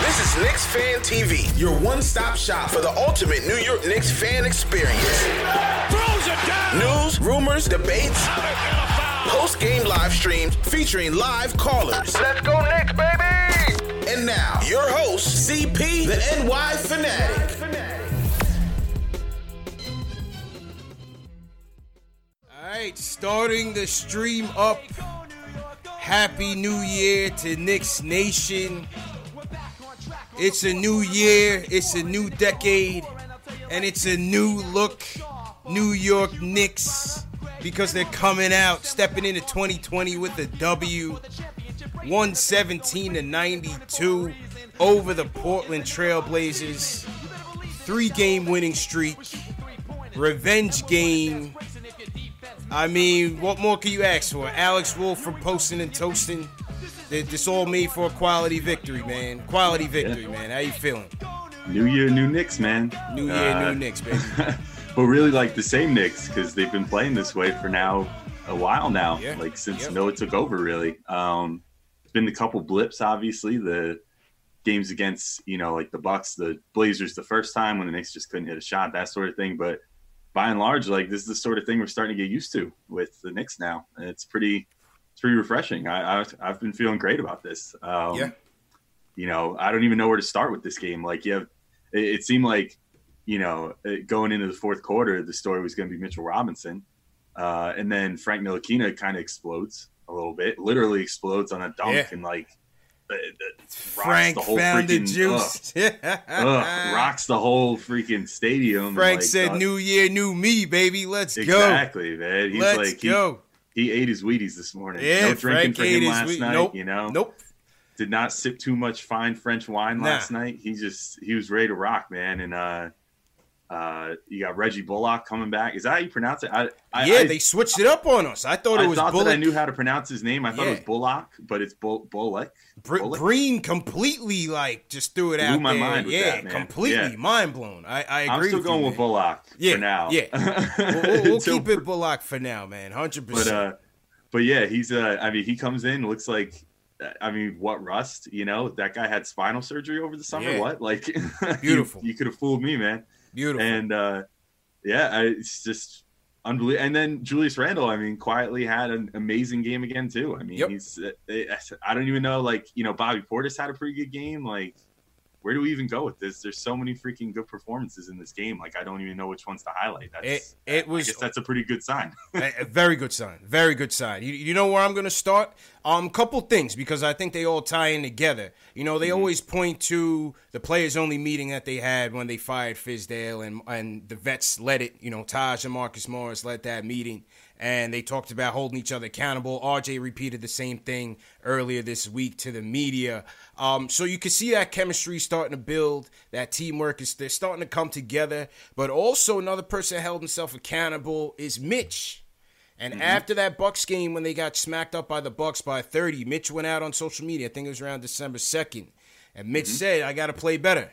This is Knicks Fan TV, your one-stop shop for the ultimate New York Knicks fan experience. News, rumors, debates, post-game live streams featuring live callers. Let's go Knicks, baby! And now, your host, CP, the NY Fanatic. All right, starting the stream up. Happy New Year to Knicks Nation. It's a new year, it's a new decade, and it's a new look, New York Knicks, because they're coming out, stepping into 2020 with a W, 117-92 over the Portland Trail Blazers, 3-game winning streak, revenge game. I mean, what more can you ask for? Alex Wolf from Posting and Toasting. This all made for a quality victory, man. Quality victory, yeah. Man. How you feeling? New year, new Knicks, man. New year, new Knicks, baby. But really, like, the same Knicks, because they've been playing this way for a while now, yeah. Like, since Miller took over, really. It's been a couple blips, obviously. The games against, the Bucks, the Blazers the first time when the Knicks just couldn't hit a shot, that sort of thing. But by and large, this is the sort of thing we're starting to get used to with the Knicks now. And it's pretty refreshing. I've been feeling great about this. I don't even know where to start with this game. It seemed like, going into the fourth quarter, the story was going to be Mitchell Robinson. And then Frank Ntilikina kind of explodes a little bit, literally explodes on a dunk and Frank rocks the whole found freaking, the juice. Rocks the whole freaking stadium. Frank said, "New year, new me, baby. Let's go." Exactly, man. He's go. He ate his Wheaties this morning. Yeah, no drinking for him last night, Nope. Did not sip too much fine French wine last night. He was ready to rock, man. And you got Reggie Bullock coming back. Is that how you pronounce it? They switched it up on us. I thought it was Bullock. I thought that I knew how to pronounce his name. I thought it was Bullock, but it's Bullock. Breen completely, just threw it out there. Blew my mind with that, man. Completely mind blown. I agree with you. I'm still going with Bullock for now. Yeah, we'll keep it Bullock for now, man, 100%. But yeah, he's he comes in, looks like, what rust, that guy had spinal surgery over the summer, what? Beautiful. You could have fooled me, man. Beautiful. And it's just unbelievable. And then Julius Randle, quietly had an amazing game again too. I don't even know. Bobby Portis had a pretty good game. Where do we even go with this? There's so many freaking good performances in this game. I don't even know which ones to highlight. I guess that's a pretty good sign. A very good sign. Very good sign. You know where I'm going to start? Couple things, because I think they all tie in together. They always point to the players-only meeting that they had when they fired Fizdale, and the vets led it. Taj and Marcus Morris led that meeting. And they talked about holding each other accountable. RJ repeated the same thing earlier this week to the media. So you can see that chemistry starting to build, that teamwork they're starting to come together. But also another person that held himself accountable is Mitch. And after that Bucks game, when they got smacked up by the Bucks by 30, Mitch went out on social media. I think it was around December 2nd. And Mitch said, "I got to play better."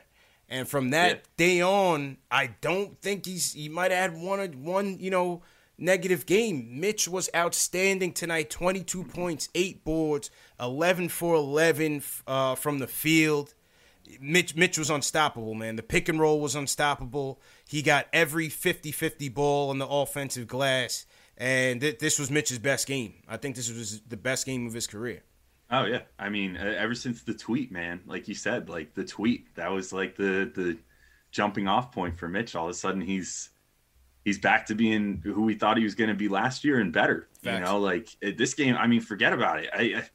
And from that day on, I don't think he might have had one negative game. Mitch was outstanding tonight, 22 points, 8 boards, 11 for 11 from the field. Mitch was unstoppable, man. The pick and roll was unstoppable. He got every 50-50 ball on the offensive glass, and this was Mitch's best game. I think this was the best game of his career. Oh, yeah. I mean, ever since the tweet, man, like you said, like the tweet, that was like the jumping off point for Mitch. All of a sudden, he's back to being who we thought he was going to be last year and better. Facts. You know, like this game, I mean, forget about it. I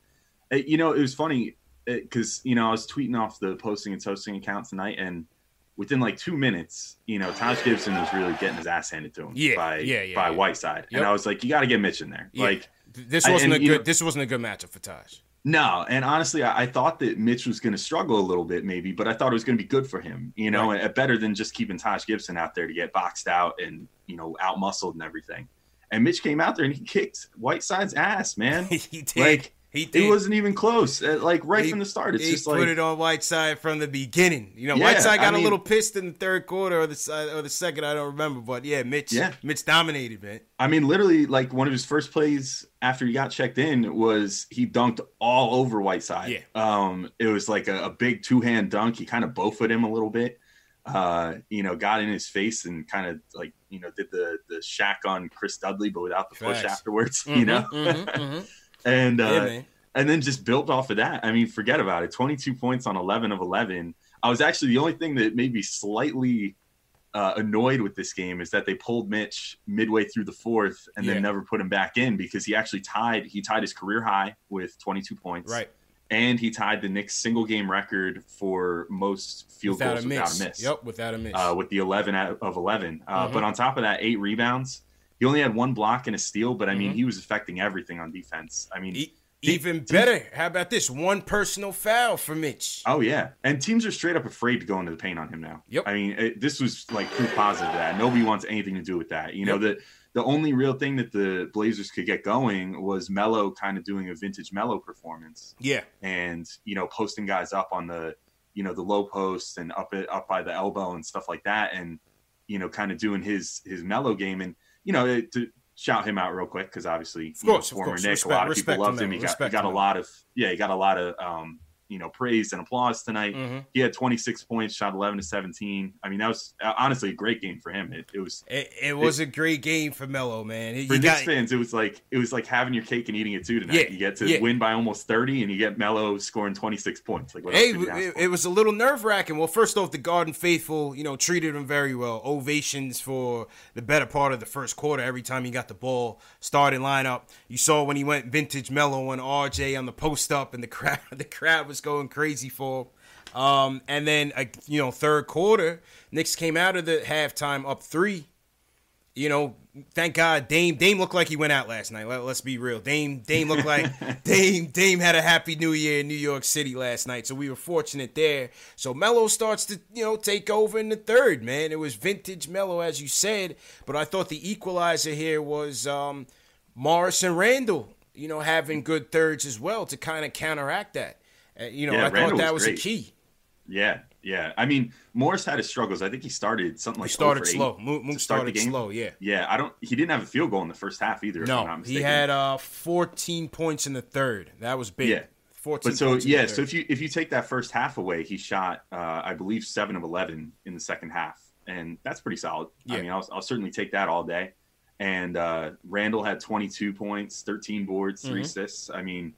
you know, it was funny because, you know, I was tweeting off the Posting and Toasting account tonight, and within like 2 minutes, you know, Taj Gibson was really getting his ass handed to him by Whiteside. Yep. And I was like, you got to get Mitch in there. Yeah. Like this wasn't a good matchup for Taj. No, and honestly, I thought that Mitch was going to struggle a little bit maybe, but I thought it was going to be good for him, you know, right. Better than just keeping Taj Gibson out there to get boxed out and, you know, out-muscled and everything. And Mitch came out there and he kicked Whiteside's ass, man. He did. Like, he did. It wasn't even close. Like, from the start, it's just like... He put it on Whiteside from the beginning. You know, yeah, Whiteside got a little pissed in the third quarter or the second, I don't remember. But, yeah, Mitch dominated, man. I mean, literally, like, one of his first plays after he got checked in was he dunked all over Whiteside. Yeah. It was like a big two-hand dunk. He kind of bowfooted him a little bit. You know, got in his face and kind of, like, you know, did the Shaq on Chris Dudley, but without the push afterwards, mm-hmm, you know? Mm-hmm, mm-hmm. And and then just built off of that. I mean, forget about it. 22 points on 11 of 11. I was actually the only thing that made me slightly annoyed with this game is that they pulled Mitch midway through the fourth and then never put him back in because he actually tied his career high with 22 points. Right. And he tied the Knicks single game record for most field goals without a miss. Yep, without a miss. With the 11 of 11. Mm-hmm. But on top of that, 8 rebounds. He only had 1 block and a steal, but, I mean, he was affecting everything on defense. I mean, even better. How about this? 1 personal foul for Mitch. Oh, yeah. And teams are straight up afraid to go into the paint on him now. Yep. I mean, this was, like, proof positive that. Nobody wants anything to do with that. You know, the only real thing that the Blazers could get going was Melo kind of doing a vintage Melo performance. Yeah. And, you know, posting guys up on the, you know, the low post and up by the elbow and stuff like that and, you know, kind of doing his Melo game. And, you know, to shout him out real quick because obviously, former Knicks, a lot of people loved him. He got a lot of you know, praise and applause tonight. Mm-hmm. He had 26 points, shot 11-17. I mean, that was honestly a great game for him. It was a great game for Melo, man. For Knicks fans, it was like having your cake and eating it too tonight. Yeah, you get to win by almost 30, and you get Melo scoring 26 points. Like, it was a little nerve wracking. Well, first off, the Garden faithful, you know, treated him very well. Ovations for the better part of the first quarter every time he got the ball. Starting lineup, you saw when he went vintage Melo and RJ on the post up, and the crowd was going crazy for him. And then, you know, third quarter, Knicks came out of the halftime up 3. You know, thank God Dame looked like he went out last night. Let's be real. Dame looked like Dame had a happy new year in New York City last night. So we were fortunate there. So Melo starts to, you know, take over in the third, man. It was vintage Melo, as you said. But I thought the equalizer here was Morris and Randle, you know, having good thirds as well to kind of counteract that. You know, I thought that was a key. Yeah. I mean, Morris had his struggles. I think he started something like 0 for 8. Slow. Moon started slow, yeah. Yeah, he didn't have a field goal in the first half either, if I'm not mistaken. He had 14 points in the third. That was big. Yeah. 14 points in the third. So if you take that first half away, he shot, I believe, 7 of 11 in the second half. And that's pretty solid. Yeah. I mean, I'll certainly take that all day. And Randle had 22 points, 13 boards, 3 assists. I mean...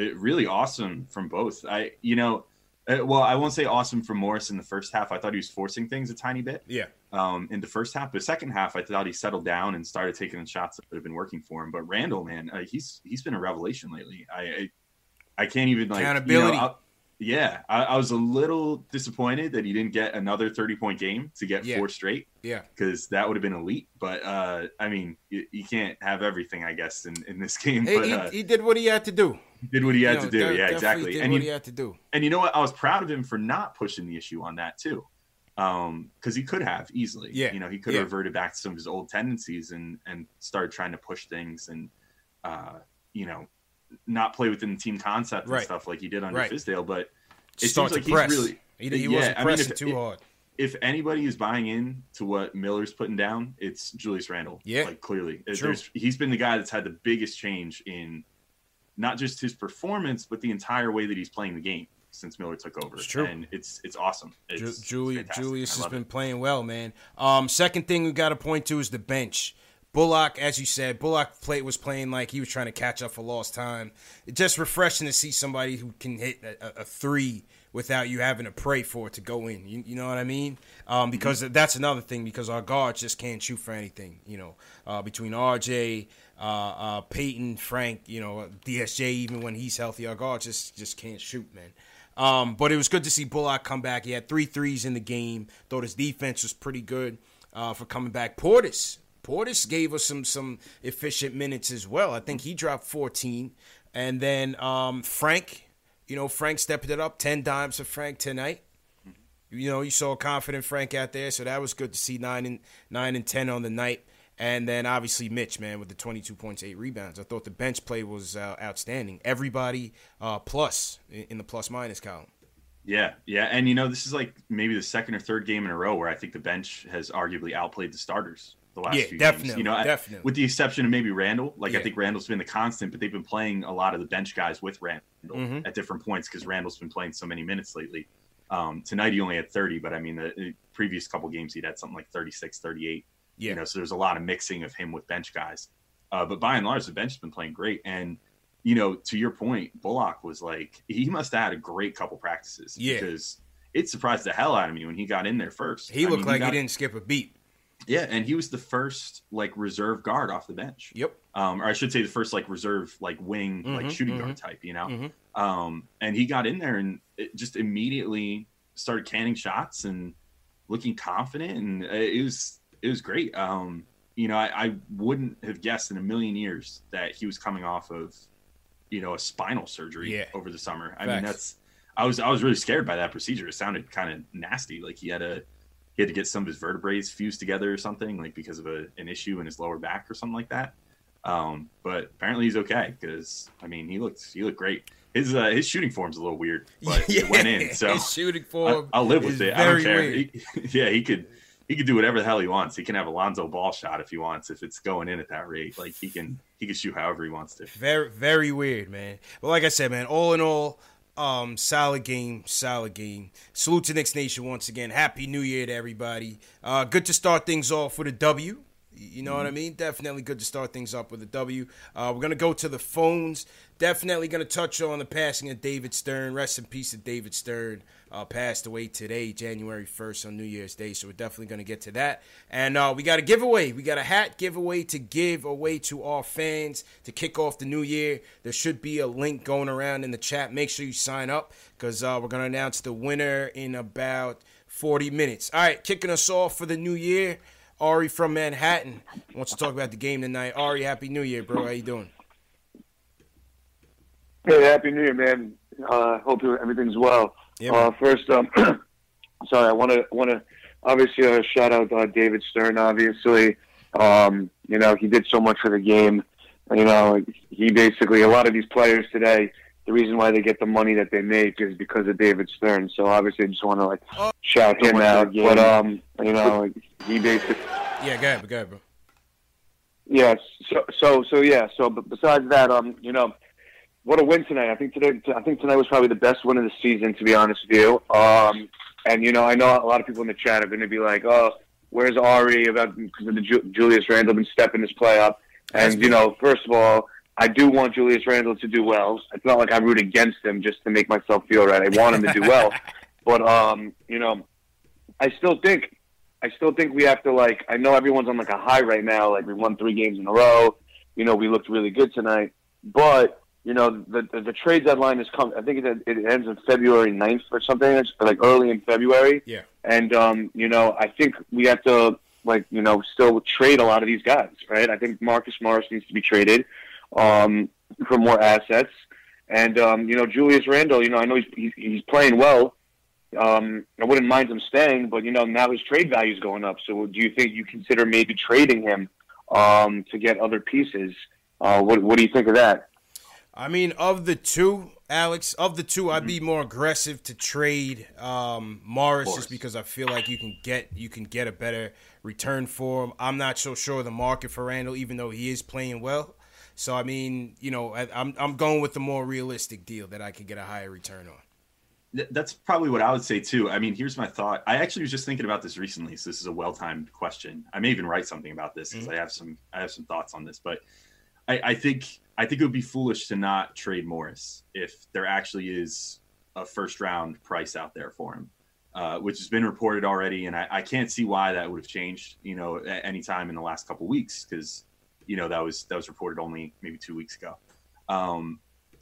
It really awesome from both. I won't say awesome from Morris in the first half. I thought he was forcing things a tiny bit. Yeah. In the first half, but second half, I thought he settled down and started taking shots that would have been working for him. But Randle, man, he's been a revelation lately. I can't even like accountability. You know, I was a little disappointed that he didn't get another 30-point game to get 4 straight. Yeah, because that would have been elite. But, I mean, you can't have everything, I guess, in this game. But, he did what he had to do. He did what he had to do. Yeah, exactly. He did what he had to do. And you know what? I was proud of him for not pushing the issue on that, too, because he could have easily. Yeah. You know, he could have reverted back to some of his old tendencies and started trying to push things and, you know, not play within the team concept and stuff like he did under Fizdale, but it seems like he's really – He wasn't pressing too hard. if anybody is buying in to what Miller's putting down, it's Julius Randle. Yeah, like clearly, he's been the guy that's had the biggest change in not just his performance, but the entire way that he's playing the game since Miller took over. It's true. And it's awesome. Julius has been playing well, man. Second thing we got to point to is the bench. Bullock, as you said, was playing like he was trying to catch up for lost time. It's just refreshing to see somebody who can hit a three without you having to pray for it to go in. You know what I mean? Because that's another thing, because our guards just can't shoot for anything, you know, between RJ, Peyton, Frank, you know, DSJ, even when he's healthy, our guards just can't shoot, man. But it was good to see Bullock come back. He had 3 threes in the game. Thought his defense was pretty good for coming back. Portis gave us some efficient minutes as well. I think he dropped 14. And then Frank stepped it up. 10 dimes for Frank tonight. You know, you saw a confident Frank out there, so that was good to see. 9 and 10 on the night. And then obviously Mitch, man, with the 22 points, 8 rebounds. I thought the bench play was outstanding. Everybody plus in the plus-minus column. Yeah, and you know, this is like maybe the second or third game in a row where I think the bench has arguably outplayed the starters. The last few games. You know, definitely. With the exception of maybe Randle. I think Randle's been the constant, but they've been playing a lot of the bench guys with Randle at different points because Randle's been playing so many minutes lately. Tonight he only had 30, but I mean, the previous couple games he'd had something like 36, 38. Yeah. You know, so there's a lot of mixing of him with bench guys. But by and large, the bench has been playing great. And, you know, to your point, Bullock was like, he must have had a great couple practices because it surprised the hell out of me when he got in there first. He didn't skip a beat. Yeah, and he was the first like reserve guard off the bench. Yep. Or I should say the first like reserve like wing like shooting guard type, you know. And he got in there and it just immediately started canning shots and looking confident, and it was great. You know, I wouldn't have guessed in a million years that he was coming off of, you know, a spinal surgery over the summer. I mean, I was really scared by that procedure. It sounded kind of nasty. Like he had to get some of his vertebrae fused together or something, like because of an issue in his lower back or something like that. But apparently he's okay because, I mean, he looked great. His shooting form's a little weird, but it went in. So his shooting form, I'll live with it. I don't care. He could do whatever the hell he wants. He can have a Lonzo Ball shot if he wants, if it's going in at that rate. Like he can shoot however he wants to. Very, very weird, man. But like I said, man, all in all, solid game. Salute to Knicks Nation once again. Happy New Year to everybody. Good to start things off with a W. You know what I mean? Definitely good to start things up with a W. We're going to go to the phones. Definitely going to touch on the passing of David Stern. Rest in peace to David Stern. Passed away today, January 1st on New Year's Day. So we're definitely going to get to that. And we got a giveaway. We got a hat giveaway to give away to our fans to kick off the new year. There should be a link going around in the chat. Make sure you sign up because we're going to announce the winner in about 40 minutes. All right, kicking us off for the new year, Ari from Manhattan wants to talk about the game tonight. Ari, Happy New Year, bro. How you doing? Hey, Happy New Year, man. Hope everything's well. Yeah, first, sorry, I want to obviously shout out David Stern. Obviously, you know, he did so much for the game. You know, he basically, a lot of these players today, the reason why they get the money that they make is because of David Stern. So obviously, I just want to shout him out. But you know, he basically go ahead, bro. Yes. So yeah. So, but besides that, you know. What a win tonight! I think tonight was probably the best win of the season, to be honest with you. And you know, I know a lot of people in the chat are going to be like, "Oh, where's Ari?" About because of the Julius Randle been stepping his play up. And you know, first of all, I do want Julius Randle to do well. It's not like I root against him just to make myself feel right. I want him to do well, but you know, I still think we have to like. I know everyone's on like a high right now. Like we won 3 games in a row. You know, we looked really good tonight, but. You know, the trade deadline is coming. I think it ends on February 9th or something. It's like early in February. Yeah. And, you know, I think we have to, like, you know, still trade a lot of these guys, right? I think Marcus Morris needs to be traded for more assets. And, you know, Julius Randle, you know, I know he's playing well. I wouldn't mind him staying, but, you know, now his trade value is going up. So do you think you consider maybe trading him to get other pieces? What do you think of that? I mean, of the two, Alex, I'd be more aggressive to trade Morris just because I feel like you can get a better return for him. I'm not so sure of the market for Randle, even though he is playing well. So, I mean, you know, I'm going with the more realistic deal that I could get a higher return on. That's probably what I would say, too. I mean, here's my thought. I actually was just thinking about this recently, so this is a well-timed question. I may even write something about this because I have some thoughts on this. But I think it would be foolish to not trade Morris if there actually is a first-round price out there for him, which has been reported already. And I can't see why that would have changed, you know, at any time in the last couple of weeks because – you know, that was reported only maybe 2 weeks ago.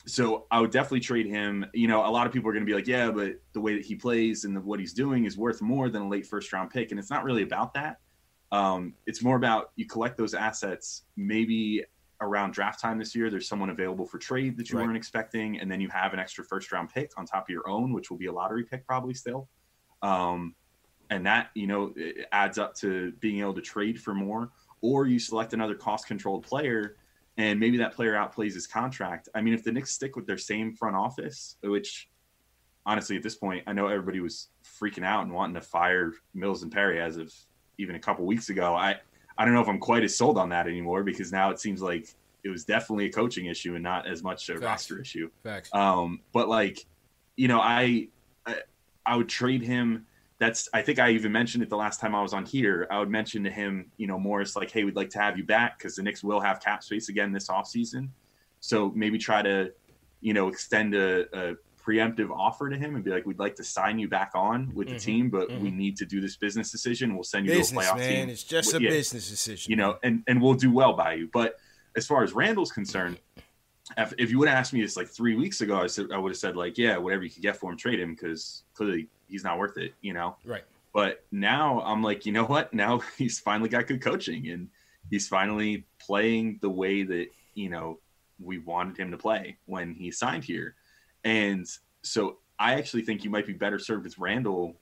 So I would definitely trade him. You know, a lot of people are going to be like, yeah, but the way that he plays and what he's doing is worth more than a late first round pick. And it's not really about that. It's more about you collect those assets. Maybe around draft time this year, there's someone available for trade that you weren't expecting. And then you have an extra first round pick on top of your own, which will be a lottery pick probably still. And that, you know, it adds up to being able to trade for more. Or you select another cost-controlled player, and maybe that player outplays his contract. I mean, if the Knicks stick with their same front office, which honestly at this point, I know everybody was freaking out and wanting to fire Mills and Perry as of even a couple weeks ago. I don't know if I'm quite as sold on that anymore because now it seems like it was definitely a coaching issue and not as much a roster issue. Facts. But like, you know, I would trade him. I think I even mentioned it the last time I was on here. I would mention to him, you know, Morris, like, hey, we'd like to have you back because the Knicks will have cap space again this offseason. So maybe try to, you know, extend a preemptive offer to him and be like, we'd like to sign you back on with the team, but we need to do this business decision. We'll send you to a playoff team. It's just a business decision. You know, and we'll do well by you. But as far as Randall's concerned, if you would have asked me this like 3 weeks ago, I would have said like, yeah, whatever you could get for him, trade him because clearly he's not worth it, you know? Right. But now I'm like, you know what? Now he's finally got good coaching and he's finally playing the way that, you know, we wanted him to play when he signed here. And so I actually think you might be better served with Randall.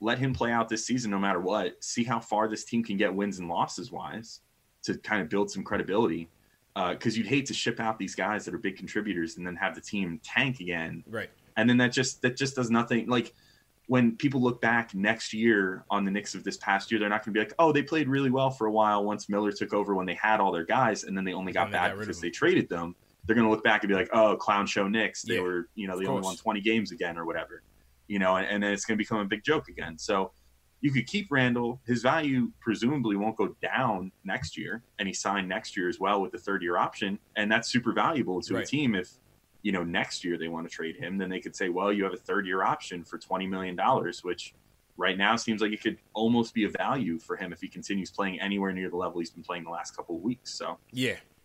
Let him play out this season no matter what. See how far this team can get wins and losses wise to kind of build some credibility. Because you'd hate to ship out these guys that are big contributors and then have the team tank again. Right. And then that just does nothing. Like when people look back next year on the Knicks of this past year, they're not going to be like, oh, they played really well for a while once Miller took over when they had all their guys and then they only got bad because they traded them. They're going to look back and be like, oh, clown show Knicks. They were, you know, they only won 20 games again or whatever, you know, and then it's going to become a big joke again. So you could keep Randall. His value presumably won't go down next year, and he signed next year as well with the third-year option, and that's super valuable to a team. If, you know, next year they want to trade him, then they could say, well, you have a third-year option for $20 million, which right now seems like it could almost be a value for him if he continues playing anywhere near the level he's been playing the last couple of weeks. So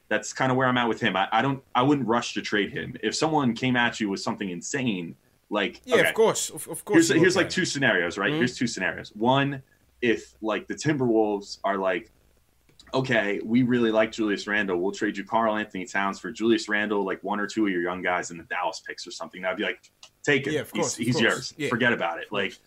that's kind of where I'm at with him. I wouldn't rush to trade him. If someone came at you with something insane, like, Of course. Here's like two scenarios, right? Here's two scenarios. One, if like the Timberwolves are like, okay, we really like Julius Randle. We'll trade you Karl Anthony Towns for Julius Randle, like one or two of your young guys in the Dallas picks or something. That'd be like, take it. He's yours. Yeah. Forget about it. Like,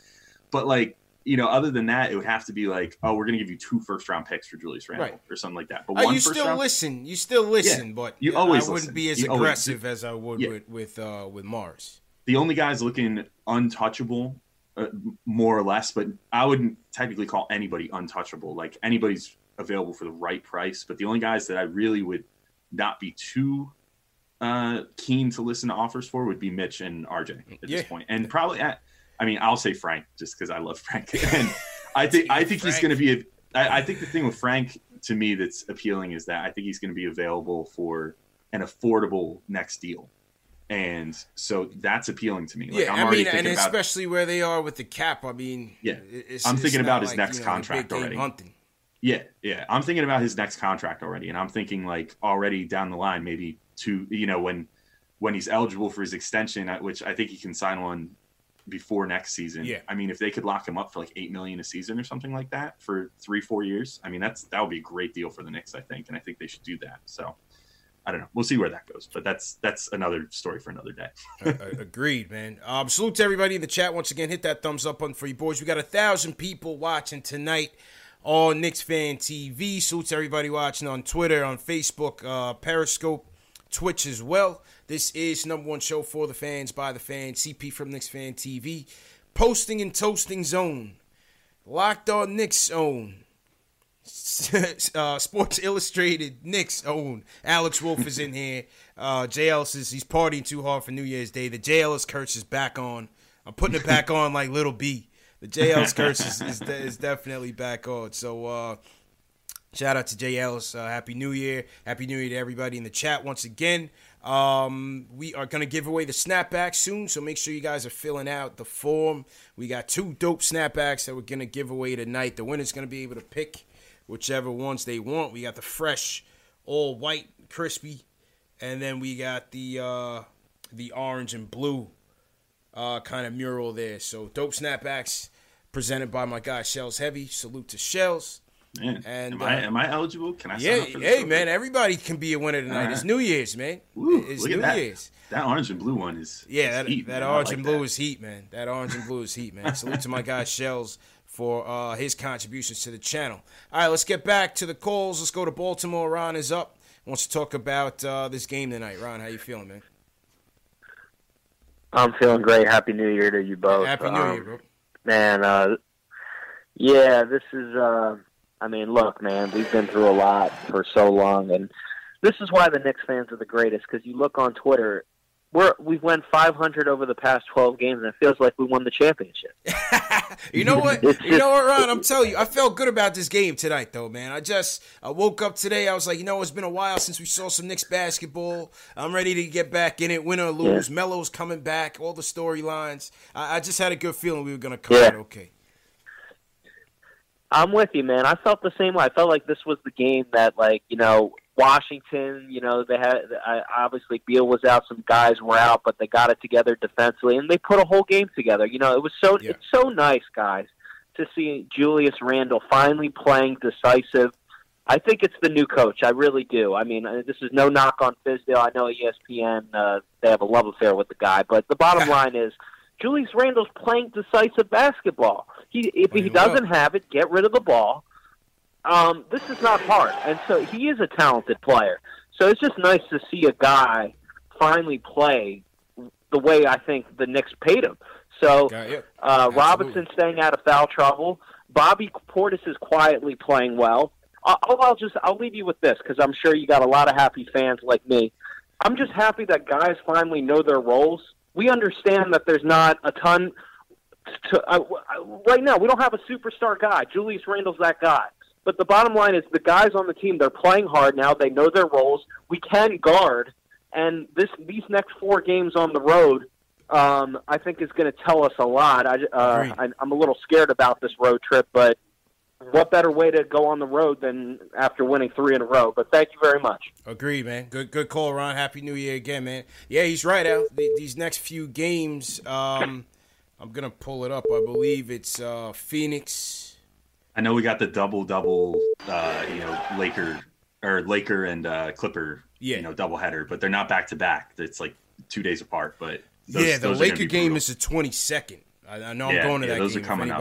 but like, you know, other than that, it would have to be like, oh, we're going to give you 2 first-round picks for Julius Randle or something like that. But one you still listen, but you always wouldn't be as aggressive as I would with Morris. The only guys looking untouchable, more or less, but I wouldn't technically call anybody untouchable. Like anybody's available for the right price, but the only guys that I really would not be too keen to listen to offers for would be Mitch and RJ at this point. And probably, I mean, I'll say Frank just because I love Frank. And I think he's going to be, I think the thing with Frank to me that's appealing is that I think he's going to be available for an affordable next deal. And so that's appealing to me. Like, I'm already thinking about, especially where they are with the cap. I mean, I'm thinking about his next contract already. I'm thinking about his next contract already, and I'm thinking like already down the line, maybe to, you know, when he's eligible for his extension, which I think he can sign one before next season. Yeah, I mean, if they could lock him up for like $8 million a season or something like that for 3-4 years, I mean, that would be a great deal for the Knicks, I think, and I think they should do that. So. I don't know. We'll see where that goes, but that's another story for another day. Agreed, man. Salute to everybody in the chat. Once again, hit that thumbs up button for you boys. We got 1,000 people watching tonight on Knicks Fan TV. Salute to everybody watching on Twitter, on Facebook, Periscope, Twitch as well. This is number one show for the fans, by the fans. CP from Knicks Fan TV. Posting and Toasting Zone. Locked On Knicks Zone. Sports Illustrated Knicks Own. Alex Wolf is in here. Jay Elsa says he's partying too hard for New Year's Day. The Jay Elsa curse is back on. I'm putting it back on like Little B. The Jay Elsa curse is definitely back on. So shout out to Jay Elsa. Happy New Year. Happy New Year to everybody in the chat once again. We are going to give away the snapback soon, so make sure you guys are filling out the form. We got two dope snapbacks that we're going to give away tonight. The winner's going to be able to pick whichever ones they want. We got the fresh, all white, crispy, and then we got the orange and blue kind of mural there. So dope snapbacks presented by my guy Shells Heavy. Salute to Shells. Man, and am I eligible? Can I sign up for this? Hey, man, everybody can be a winner tonight. Right. It's New Year's, man. Ooh, it's New Year's. That orange and blue one is heat, that orange and blue is heat, man. That orange and blue is heat, man. Salute to my guy Shells for his contributions to the channel. All right, let's get back to the calls. Let's go to Baltimore. Ron is up. Wants to talk about this game tonight. Ron, how you feeling, man? I'm feeling great. Happy New Year to you both. Happy New Year, bro. Man, this is... I mean, look, man, we've been through a lot for so long, and this is why the Knicks fans are the greatest, because you look on Twitter, we've won 500 over the past 12 games, and it feels like we won the championship. You know what? You know what, Ron? I'm telling you, I felt good about this game tonight, though, man. I woke up today, I was like, it's been a while since we saw some Knicks basketball. I'm ready to get back in it, win or lose. Yeah. Melo's coming back, all the storylines. I just had a good feeling we were going to come out okay. I'm with you, man. I felt the same way. I felt like this was the game that, Washington, they had obviously Beal was out, some guys were out, but they got it together defensively, and they put a whole game together. It was so it's so nice, guys, to see Julius Randle finally playing decisive. I think it's the new coach. I really do. I mean, this is no knock on Fizdale. I know ESPN, they have a love affair with the guy, but the bottom line is Julius Randle's playing decisive basketball. If he doesn't have it, get rid of the ball. This is not hard. And so he is a talented player. So it's just nice to see a guy finally play the way I think the Knicks paid him. So Robinson staying out of foul trouble. Bobby Portis is quietly playing well. I'll leave you with this because I'm sure you got a lot of happy fans like me. I'm just happy that guys finally know their roles. We understand that there's not a ton right now. We don't have a superstar guy. Julius Randle's that guy. But the bottom line is the guys on the team, they're playing hard now. They know their roles. We can guard. And these next four games on the road, I think is going to tell us a lot. I'm a little scared about this road trip, but what better way to go on the road than after winning three in a row? But thank you very much. Agreed, man. Good call, Ron. Happy New Year again, man. Yeah, he's right out. These next few games, I'm going to pull it up. I believe it's Phoenix. I know we got the double-double, Laker and Clipper, doubleheader, but they're not back-to-back. It's like 2 days apart. But the Laker game is the 22nd. I know I'm going to that game. Are coming we got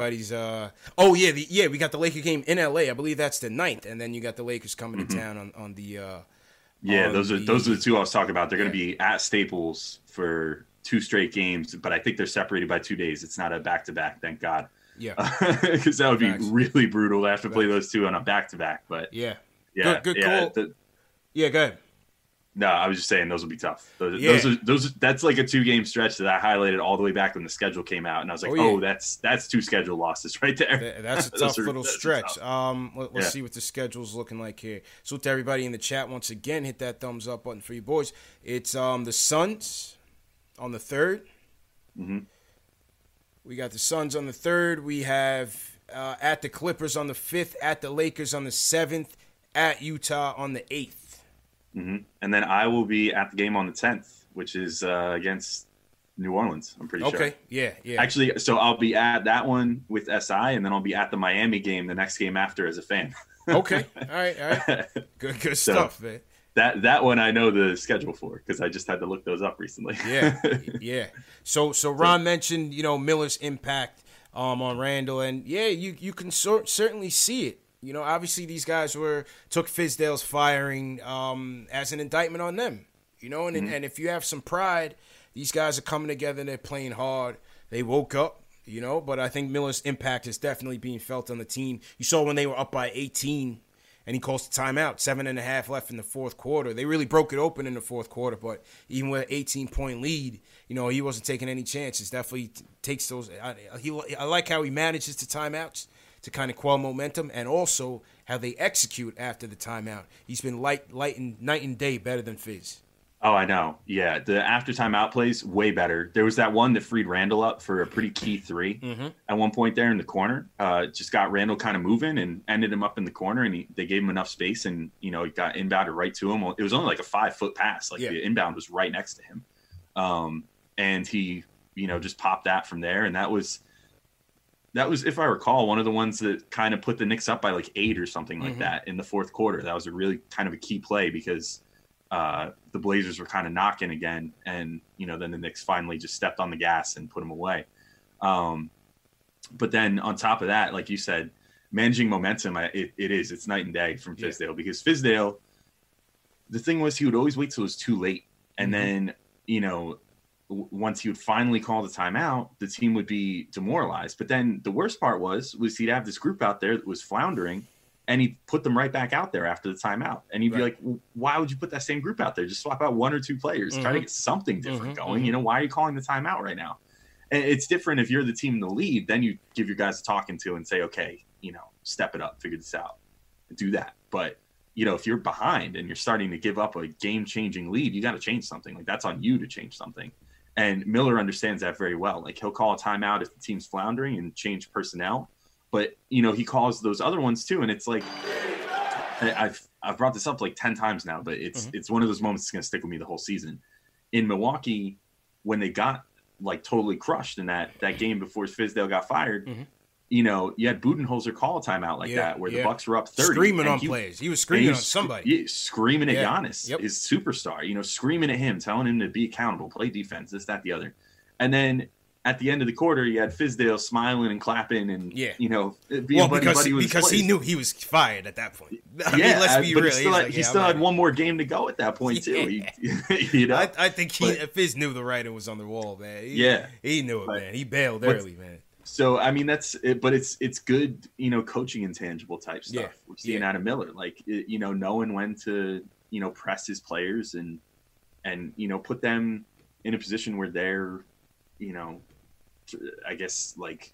the Laker game in L.A. I believe that's the 9th, and then you got the Lakers coming to town on the those are the two I was talking about. They're going to be at Staples for two straight games, but I think they're separated by 2 days. It's not a back-to-back, thank God. Yeah. Because that would be really brutal to have to play those two on a back-to-back. But Good call. Go ahead. No, I was just saying those will be tough. That's like a two-game stretch that I highlighted all the way back when the schedule came out, and I was like, that's two schedule losses right there. That's a tough little stretch. Let's see what the schedule's looking like here. So to everybody in the chat, once again, hit that thumbs up button for you boys. It's the Suns on the 3rd. Mm-hmm. We got the Suns on the 3rd. We have at the Clippers on the 5th, at the Lakers on the 7th, at Utah on the 8th. Mm-hmm. And then I will be at the game on the 10th, which is against New Orleans, I'm pretty sure. Okay, yeah. Actually, so I'll be at that one with SI, and then I'll be at the Miami game the next game after as a fan. Okay, all right. Good stuff, man. That one I know the schedule for because I just had to look those up recently. yeah. So Ron mentioned, Miller's impact on Randall, and, you can certainly see it. Obviously these guys took Fizdale's firing as an indictment on them. you know, and, and if you have some pride, these guys are coming together and they're playing hard. They woke up, you know, but I think Miller's impact is definitely being felt on the team. You saw when they were up by 18 and he calls the timeout, 7.5 left in the fourth quarter. They really broke it open in the fourth quarter, but even with an 18-point lead, you know, he wasn't taking any chances. Definitely takes those. I like how he manages the timeouts to kind of quell momentum, and also how they execute after the timeout. He's been night and day better than Fizz. Oh, I know. Yeah, the after timeout plays, way better. There was that one that freed Randle up for a pretty key three at one point there in the corner. Just got Randle kind of moving and ended him up in the corner, and they gave him enough space, and, you know, he got inbounded right to him. It was only like a 5-foot pass. Like, the inbound was right next to him. And he, you know, just popped that from there, and that was, if I recall, one of the ones that kind of put the Knicks up by like 8 or something like that in the fourth quarter. That was a really kind of a key play because – the Blazers were kind of knocking again, and, you know, then the Knicks finally just stepped on the gas and put them away. But then on top of that, like you said, managing momentum, it's night and day from Fizdale, because Fizdale, the thing was, he would always wait till it was too late. And then, you know, once he would finally call the timeout, the team would be demoralized. But then the worst part was he'd have this group out there that was floundering, and he put them right back out there after the timeout. And you'd be like, well, why would you put that same group out there? Just swap out 1 or 2 players, try to get something different going. You know, why are you calling the timeout right now? And it's different if you're the team in the lead, then you give your guys a talking to and say, okay, you know, step it up, figure this out, do that. But, you know, if you're behind and you're starting to give up a game-changing lead, you got to change something. Like, that's on you to change something. And Miller understands that very well. Like, he'll call a timeout if the team's floundering and change personnel. But, you know, he calls those other ones too, and it's like, I've brought this up like 10 times now, but it's one of those moments that's going to stick with me the whole season. In Milwaukee, when they got like totally crushed in that game before Fizdale got fired, you know, you had Budenholzer call a timeout like that where the Bucks were up 30, screaming on plays. He was screaming on somebody, screaming at Giannis, his superstar. You know, screaming at him, telling him to be accountable, play defense, this, that, the other, and then. At the end of the quarter, you had Fizdale smiling and clapping and, you know, being buddy with his players. Because he knew he was fired at that point. I mean, let's be real. He still had one more game to go at that point, too. He, you know? I think Fizz knew the writing was on the wall, man. He knew it, man. He bailed early, man. So, I mean, that's it. But it's good, you know, coaching intangible type stuff. We're seeing out of Miller. Like, you know, knowing when to, you know, press his players and you know, put them in a position where they're, you know, I guess like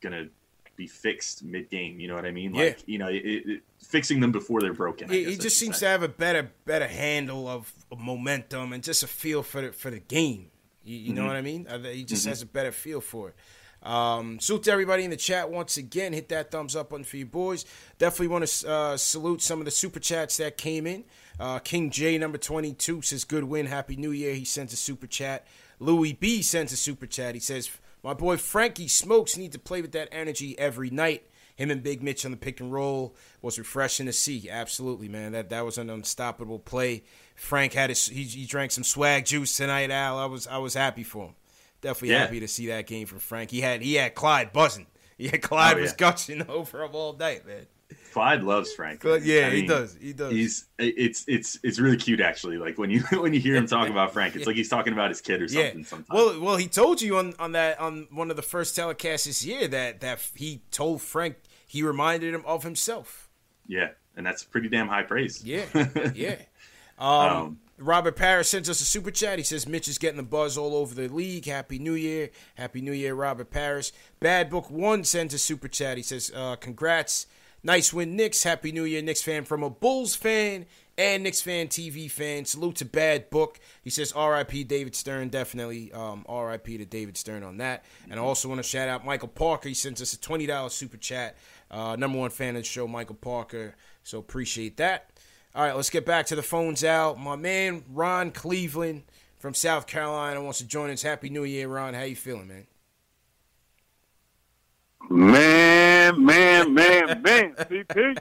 gonna be fixed mid-game. You know what I mean? Like, you know, fixing them before they're broken. He just seems to have a better handle of momentum and just a feel for the game. You know what I mean? He just has a better feel for it. Salute to everybody in the chat once again. Hit that thumbs up button for you boys. Definitely want to salute some of the super chats that came in. King J number 22 says, "Good win, happy New Year." He sends a super chat. Louis B sends a super chat. He says, "My boy Frankie Smokes needs to play with that energy every night. Him and Big Mitch on the pick and roll was refreshing to see." Absolutely, man. That was an unstoppable play. Frank had he drank some swag juice tonight, Al. I was happy for him. Definitely happy to see that game from Frank. He had Clyde buzzing. Yeah, Clyde was gushing over him all night, man. Clyde loves Frank. Yeah, I mean, he does. He does. It's really cute actually. Like when you hear him talk about Frank, it's like he's talking about his kid or something. Sometimes. Well, he told you on one of the first telecasts this year that he told Frank he reminded him of himself. Yeah, and that's pretty damn high praise. Yeah, yeah. Robert Parrish sends us a super chat. He says, "Mitch is getting the buzz all over the league. Happy New Year. Happy New Year, Robert Parrish." Bad Book One sends a super chat. He says, "Congrats. Nice win, Knicks. Happy New Year, Knicks fan, from a Bulls fan and Knicks Fan TV fan." Salute to Bad Book. He says, "RIP David Stern." Definitely RIP to David Stern on that. And I also want to shout out Michael Parker. He sends us a $20 super chat. Number one fan of the show, Michael Parker. So appreciate that. All right, let's get back to the phones, Al. My man, Ron Cleveland from South Carolina, wants to join us. Happy New Year, Ron. How you feeling, man? Man, CP.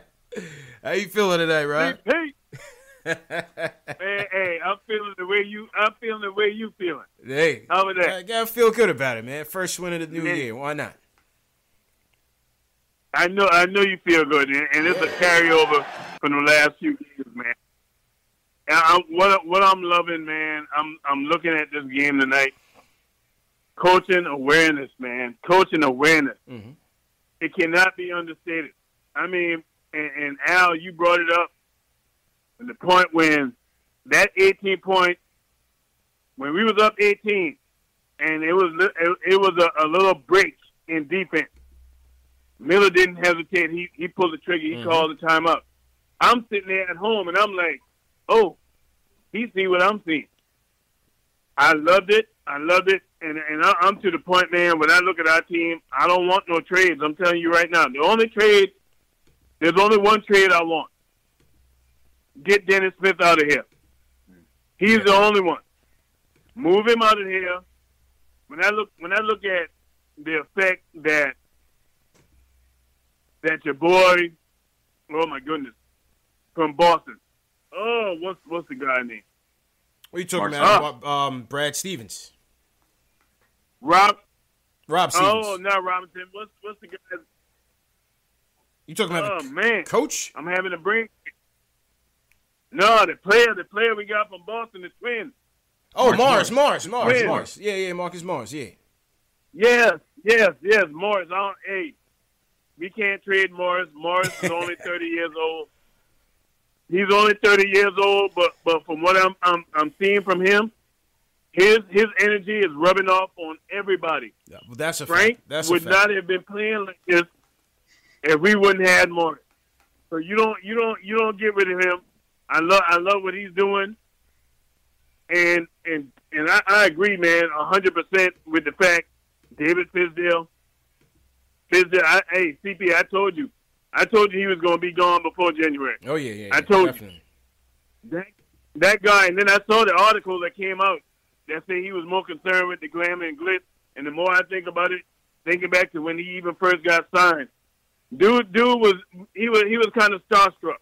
How you feeling today, Ron? CP. Man, hey, I'm feeling the way you feeling. Hey. How about that? I gotta feel good about it, man. First win of the new year. Why not? I know you feel good, and it's a carryover from the last few years, man. What I'm loving, man, I'm looking at this game tonight. Coaching awareness, man. Coaching awareness. Mm-hmm. It cannot be understated. I mean, and Al, you brought it up. And the point when that 18-point, when we was up 18, and it was a little break in defense. Miller didn't hesitate. He pulled the trigger. He called the timeout. I'm sitting there at home, and I'm like, oh, he see what I'm seeing. I loved it. And I'm to the point, man, when I look at our team, I don't want no trades. I'm telling you right now. There's only one trade I want. Get Dennis Smith out of here. He's the only one. Move him out of here. When I look at the effect that your boy, oh my goodness, from Boston. Oh, what's the guy's name? What are you talking about? Brad Stevens. Rob Stevens. Oh, not Robinson. What's the guy? You talking about? Oh man, coach. I'm having a break. No, the player we got from Boston, the Twins. Oh, Morris. Yeah, Marcus Morris, yeah. Yes, Morris. We can't trade Morris. Morris is only 30 years old. He's only 30 years old, but from what I'm seeing from him, his energy is rubbing off on everybody. Yeah, well, that's a Frank fact. That's would a fact. Not have been playing like this if we wouldn't have had Morris. So you don't get rid of him. I love what he's doing, and I agree, man, 100% with the fact David Fizdale. CP, I told you he was going to be gone before January. Oh yeah. I told you that guy, and then I saw the article that came out that said he was more concerned with the glamour and glitz. And the more I think about it, thinking back to when he even first got signed, dude was kind of starstruck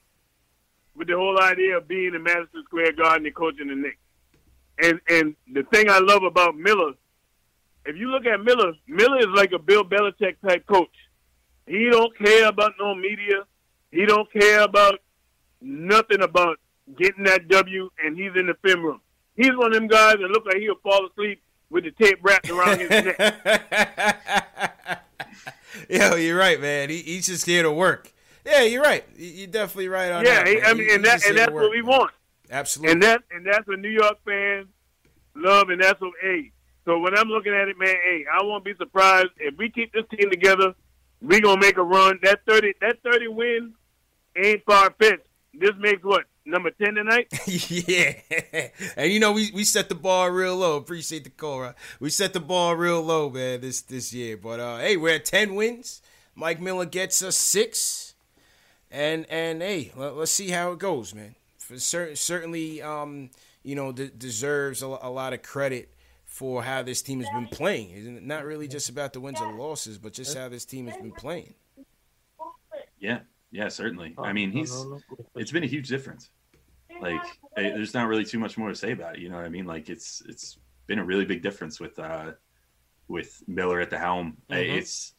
with the whole idea of being in Madison Square Garden and coaching the Knicks. And the thing I love about Miller, if you look at Miller is like a Bill Belichick type coach. He don't care about no media. He don't care about nothing about getting that W, and he's in the film room. He's one of them guys that look like he'll fall asleep with the tape wrapped around his neck. Yo, you're right, man. He's just here to work. Yeah, you're right. You're definitely right on that. Yeah, I mean, that's what we want. Absolutely. And that's what New York fans love, and that's what A. So when I'm looking at it, man, hey, I won't be surprised if we keep this team together. We gonna make a run. That 30 win ain't far-fetched. This makes what, number 10 tonight? Yeah. And you know we set the bar real low. Appreciate the call, right? We set the bar real low, man, this year. But hey, we're at 10 wins. Mike Miller gets us 6, and hey, let's see how it goes, man. For certainly, you know, deserves a lot of credit for how this team has been playing. It's not really just about the wins and losses, but just how this team has been playing. Yeah, certainly. I mean, it's been a huge difference. Like, there's not really too much more to say about it. You know what I mean? Like, it's been a really big difference with Miller at the helm. Mm-hmm.